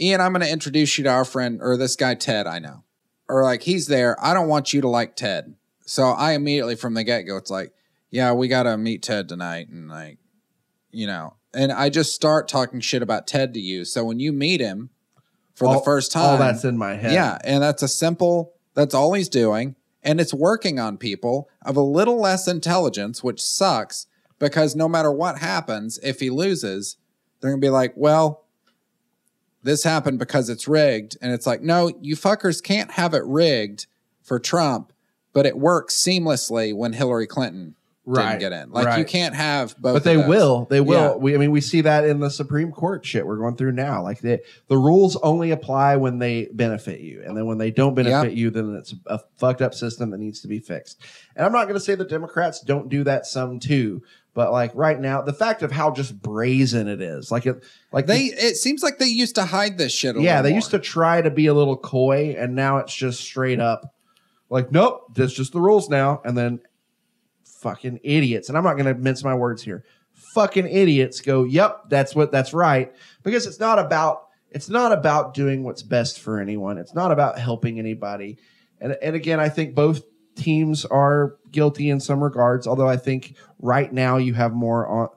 Ian, I'm going to introduce you to our friend or this guy, Ted, I know. Or like, he's there. I don't want you to like Ted. So I immediately from the get-go, it's like, yeah, we got to meet Ted tonight. And like, you know, and I just start talking shit about Ted to you. So when you meet him, for the first time. All that's in my head. Yeah, and that's all he's doing. And it's working on people of a little less intelligence, which sucks, because no matter what happens, if he loses, they're going to be like, well, this happened because it's rigged. And it's like, no, you fuckers can't have it rigged for Trump, but it works seamlessly when Hillary Clinton didn't get in. Like, you can't have both. But they will. They will. Yeah. We see that in the Supreme Court shit we're going through now. Like, the rules only apply when they benefit you. And then when they don't benefit you, then it's a fucked up system that needs to be fixed. And I'm not going to say the Democrats don't do that some too. But like right now, the fact of how just brazen it is, it seems like they used to hide this shit a little. Yeah, they used to try to be a little coy, and now it's just straight up like, nope, that's just the rules now. And then fucking idiots, and I'm not going to mince my words here, fucking idiots go, yep, that's right, because it's not about doing what's best for anyone. It's not about helping anybody. And again, I think both teams are guilty in some regards, although I think right now you have more on.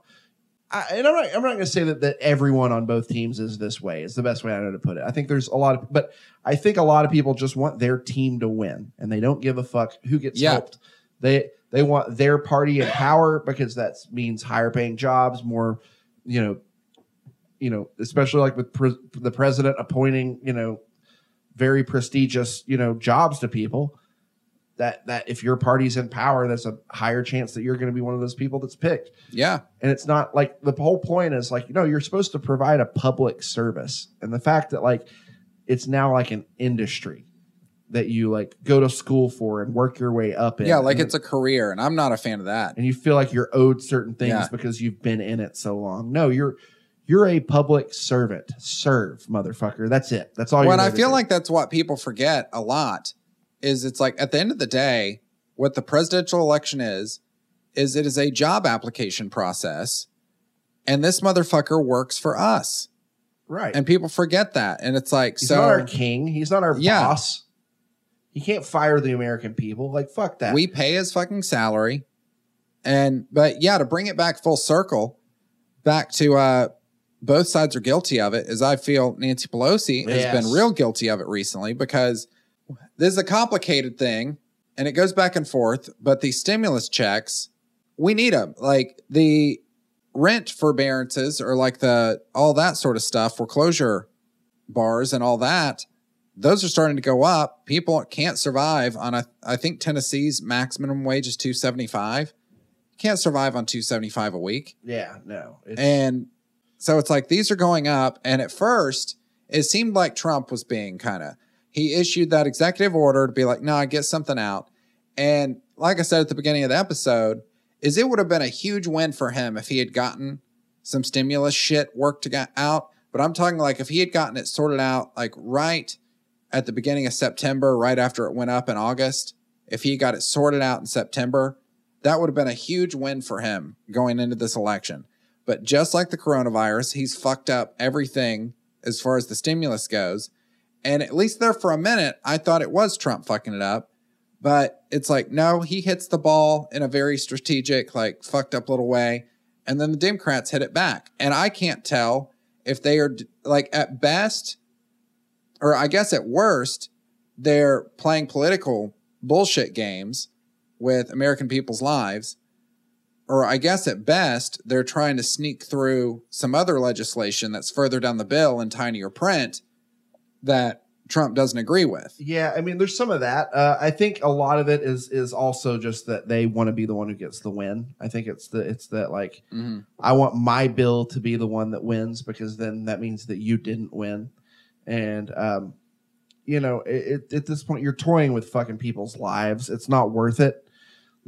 I'm not going to say that everyone on both teams is this way. It's the best way I know to put it. I think there's I think a lot of people just want their team to win, and they don't give a fuck who gets helped. They want their party in power because that means higher paying jobs, more, you know, especially like with the president appointing, you know, very prestigious, you know, jobs to people. that if your party's in power, that's a higher chance that you're going to be one of those people that's picked. Yeah. And it's not like, the whole point is like, you know, you're supposed to provide a public service. And the fact that like, it's now like an industry that you like go to school for and work your way up in. Yeah, like it's a career, and I'm not a fan of that. And you feel like you're owed certain things because you've been in it so long. No, you're a public servant. Serve, motherfucker. That's it. That's all you need. Well, I feel like that's what people forget a lot. Is it's like at the end of the day, what the presidential election is it is a job application process, and this motherfucker works for us. Right. And people forget that. And it's like, he's not our king. He's not our boss. He can't fire the American people. Like, fuck that. We pay his fucking salary. But yeah, to bring it back full circle, back to both sides are guilty of it, as I feel Nancy Pelosi has been real guilty of it recently, because this is a complicated thing and it goes back and forth, but the stimulus checks, we need them. Like the rent forbearances or like all that sort of stuff, foreclosure bars and all that, those are starting to go up. People can't survive on I think Tennessee's max minimum wage is $2.75. You can't survive on $2.75 a week. Yeah, no. And so it's like, these are going up. And at first it seemed like Trump was being he issued that executive order to be like, no, get something out. And like I said at the beginning of the episode, is it would have been a huge win for him if he had gotten some stimulus shit worked out. But I'm talking like if he had gotten it sorted out like right at the beginning of September, right after it went up in August, if he got it sorted out in September, that would have been a huge win for him going into this election. But just like the coronavirus, he's fucked up everything as far as the stimulus goes. And at least there for a minute, I thought it was Trump fucking it up. But it's like, no, he hits the ball in a very strategic, like fucked up little way. And then the Democrats hit it back. And I can't tell if they are like at best, or I guess at worst, they're playing political bullshit games with American people's lives. Or I guess at best, they're trying to sneak through some other legislation that's further down the bill in tinier print that Trump doesn't agree with. Yeah, I mean, there's some of that. I think a lot of it is also just that they want to be the one who gets the win. I think it's that like, mm-hmm. I want my bill to be the one that wins, because then that means that you didn't win. And, you know, at this point, you're toying with fucking people's lives. It's not worth it.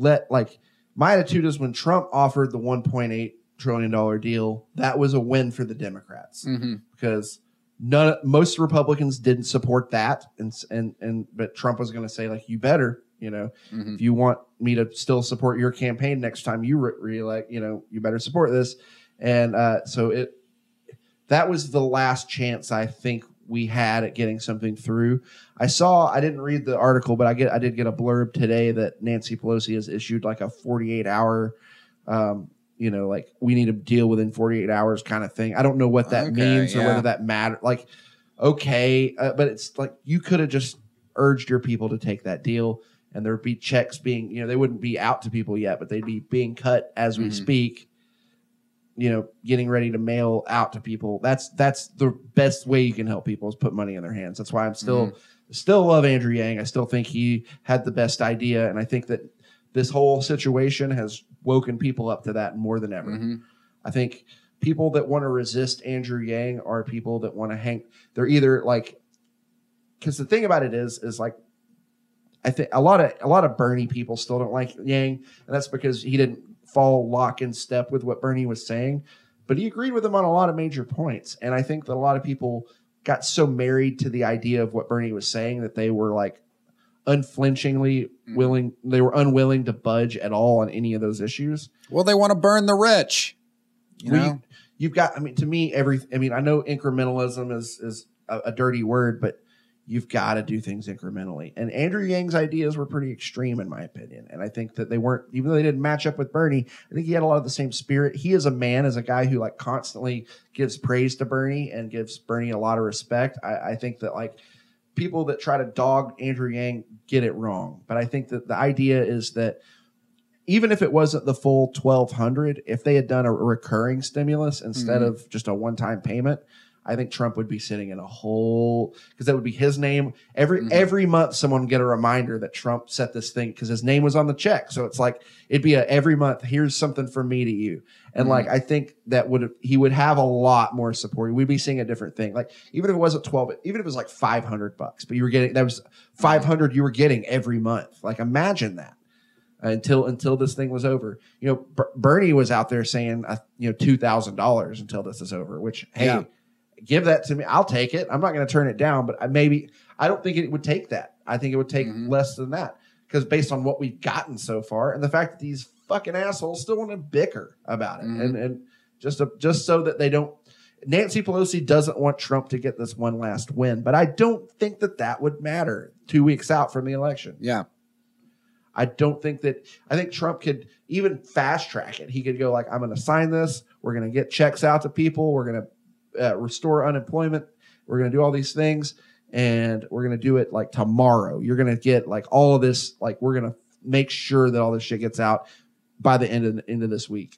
My attitude is when Trump offered the $1.8 trillion deal, that was a win for the Democrats, mm-hmm. because most Republicans didn't support that, but Trump was going to say like, you better, you know, mm-hmm. if you want me to still support your campaign next time you reelect, you know, you better support this. And so that was the last chance I think we had at getting something through. I didn't read the article, but I did get a blurb today that Nancy Pelosi has issued like a 48-hour, you know, like we need to deal within 48 hours kind of thing. I don't know what that means or whether that matters. Like, okay. But it's like, you could have just urged your people to take that deal, and there'd be checks being, you know, they wouldn't be out to people yet, but they'd be being cut as we speak. You know, getting ready to mail out to people. That's the best way you can help people is put money in their hands. That's why I'm still love Andrew Yang. I still think he had the best idea. And I think that this whole situation has woken people up to that more than ever. Mm-hmm. I think people that want to resist Andrew Yang are people that want to hang. They're either like, because the thing about it is like, I think a lot of Bernie people still don't like Yang. And that's because he didn't fall lock in step with what Bernie was saying, but he agreed with him on a lot of major points. And I think that a lot of people got so married to the idea of what Bernie was saying that they were like unflinchingly willing. They were unwilling to budge at all on any of those issues. Well, they want to burn the rich. You know, you've got, I mean, to me, I know incrementalism is a dirty word, but you've got to do things incrementally. And Andrew Yang's ideas were pretty extreme, in my opinion. And I think that they weren't, even though they didn't match up with Bernie, I think he had a lot of the same spirit. He is a man, as a guy who like constantly gives praise to Bernie and gives Bernie a lot of respect. I think that like people that try to dog Andrew Yang get it wrong. But I think that the idea is that even if it wasn't the full 1,200, if they had done a recurring stimulus instead of just a one-time payment, I think Trump would be sitting in a hole because that would be his name. Every month, someone would get a reminder that Trump set this thing because his name was on the check. So it's like it'd be every month. Here's something from me to you. And like I think that he would have a lot more support. We'd be seeing a different thing. Like even if it wasn't 12, even if it was like $500, but you were getting that was 500 you were getting every month. Like imagine that. Until this thing was over, you know, Bernie was out there saying, you know, $2,000 until this is over. Which, hey, give that to me. I'll take it. I'm not going to turn it down. But I don't think it would take that. I think it would take less than that because based on what we've gotten so far and the fact that these fucking assholes still want to bicker about it and just so that they don't. Nancy Pelosi doesn't want Trump to get this one last win, but I don't think that would matter 2 weeks out from the election. Yeah. I think Trump could even fast track it. He could go like, I'm going to sign this. We're going to get checks out to people. We're going to restore unemployment. We're going to do all these things. And we're going to do it like tomorrow. You're going to get like all of this. Like we're going to make sure that all this shit gets out by the end of this week.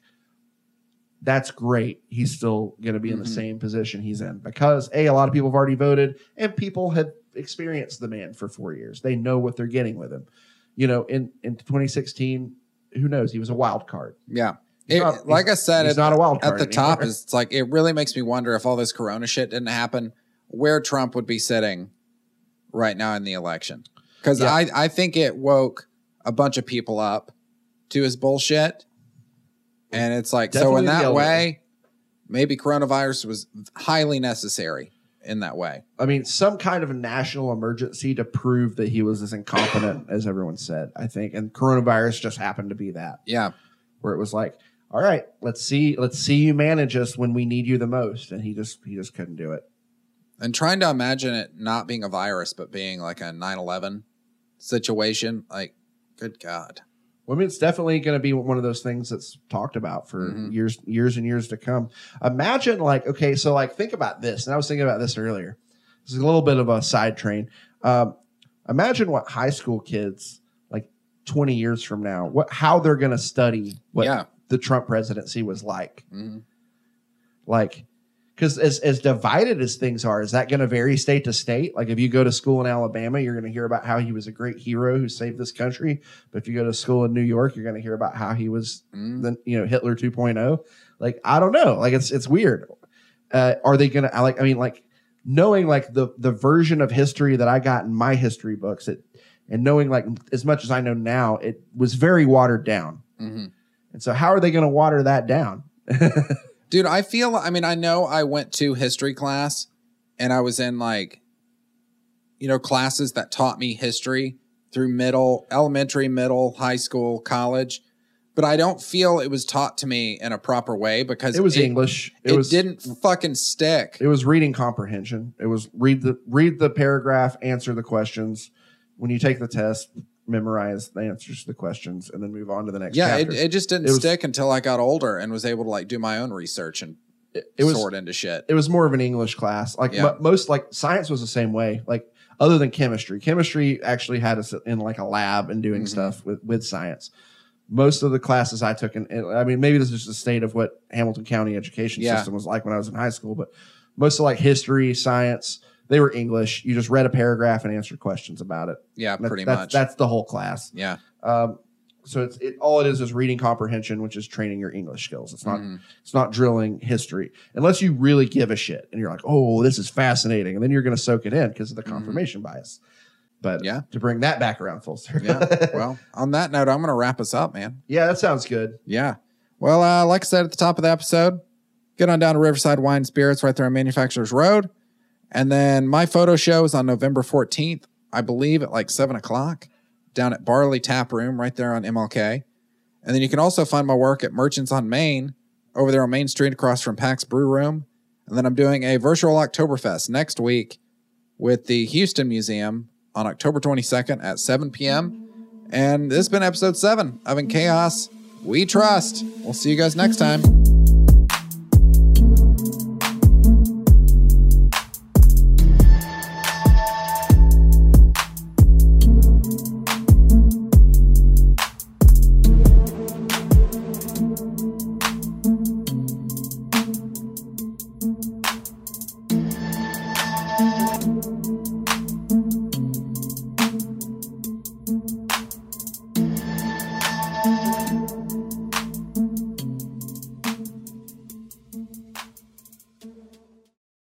That's great. He's still going to be in the same position he's in because a lot of people have already voted and people have experienced the man for 4 years. They know what they're getting with him. You know, in 2016, who knows? He was a wild card. Yeah. Like I said, it's not a wild card at the anymore. Top. It's like it really makes me wonder if all this Corona shit didn't happen, where Trump would be sitting right now in the election. Because I think it woke a bunch of people up to his bullshit. And it's like, definitely so in that way, maybe coronavirus was highly necessary. In that way, I mean, some kind of a national emergency to prove that he was as incompetent as everyone said, I think. And coronavirus just happened to be that. Yeah. Where it was like, all right, let's see you manage us when we need you the most. And he just couldn't do it. And trying to imagine it not being a virus, but being like a 9/11 situation. Like, good God. Well, I mean, it's definitely going to be one of those things that's talked about for years and years to come. Imagine like, okay, so like think about this. And I was thinking about this earlier. This is a little bit of a side train. Imagine what high school kids like 20 years from now, how they're going to study what the Trump presidency was like. Mm-hmm. Like, because as divided as things are, is that going to vary state to state? Like if you go to school in Alabama, you're going to hear about how he was a great hero who saved this country. But if you go to school in New York, you're going to hear about how he was, Hitler 2.0. Like, I don't know. Like it's weird. Are they going to knowing like the version of history that I got in my history books and knowing like as much as I know now, it was very watered down. Mm-hmm. And so how are they going to water that down? Dude, I know I went to history class and I was in like, you know, classes that taught me history through elementary, middle, high school, college. But I don't feel it was taught to me in a proper way because it was English. It didn't fucking stick. It was reading comprehension. It was read the paragraph, answer the questions. When you take the test, memorize the answers to the questions and then move on to the next chapter. It just didn't stick until I got older and was able to like do my own research and sort into shit. It was more of an English class. Like most like science was the same way, like other than chemistry. Chemistry actually had us in like a lab and doing stuff with science. Most of the classes I took, maybe this is the state of what Hamilton County education system was like when I was in high school, but most of like history, science, they were English. You just read a paragraph and answered questions about it. Yeah, pretty much. That's the whole class. Yeah. So all it is reading comprehension, which is training your English skills. It's not it's not drilling history unless you really give a shit and you're like, oh, this is fascinating, and then you're going to soak it in because of the confirmation bias. But to bring that back around full circle. Yeah. Well, on that note, I'm going to wrap us up, man. Yeah, that sounds good. Yeah. Well, like I said at the top of the episode, get on down to Riverside Wine and Spirits right there on Manufacturers Road. And then my photo show is on November 14th, I believe at like 7:00 down at Barley Tap Room right there on MLK. And then you can also find my work at Merchants on Main over there on Main Street across from Pax Brew Room. And then I'm doing a virtual Oktoberfest next week with the Houston Museum on October 22nd at 7 p.m. And this has been episode 7 of In Chaos We Trust. We'll see you guys next time.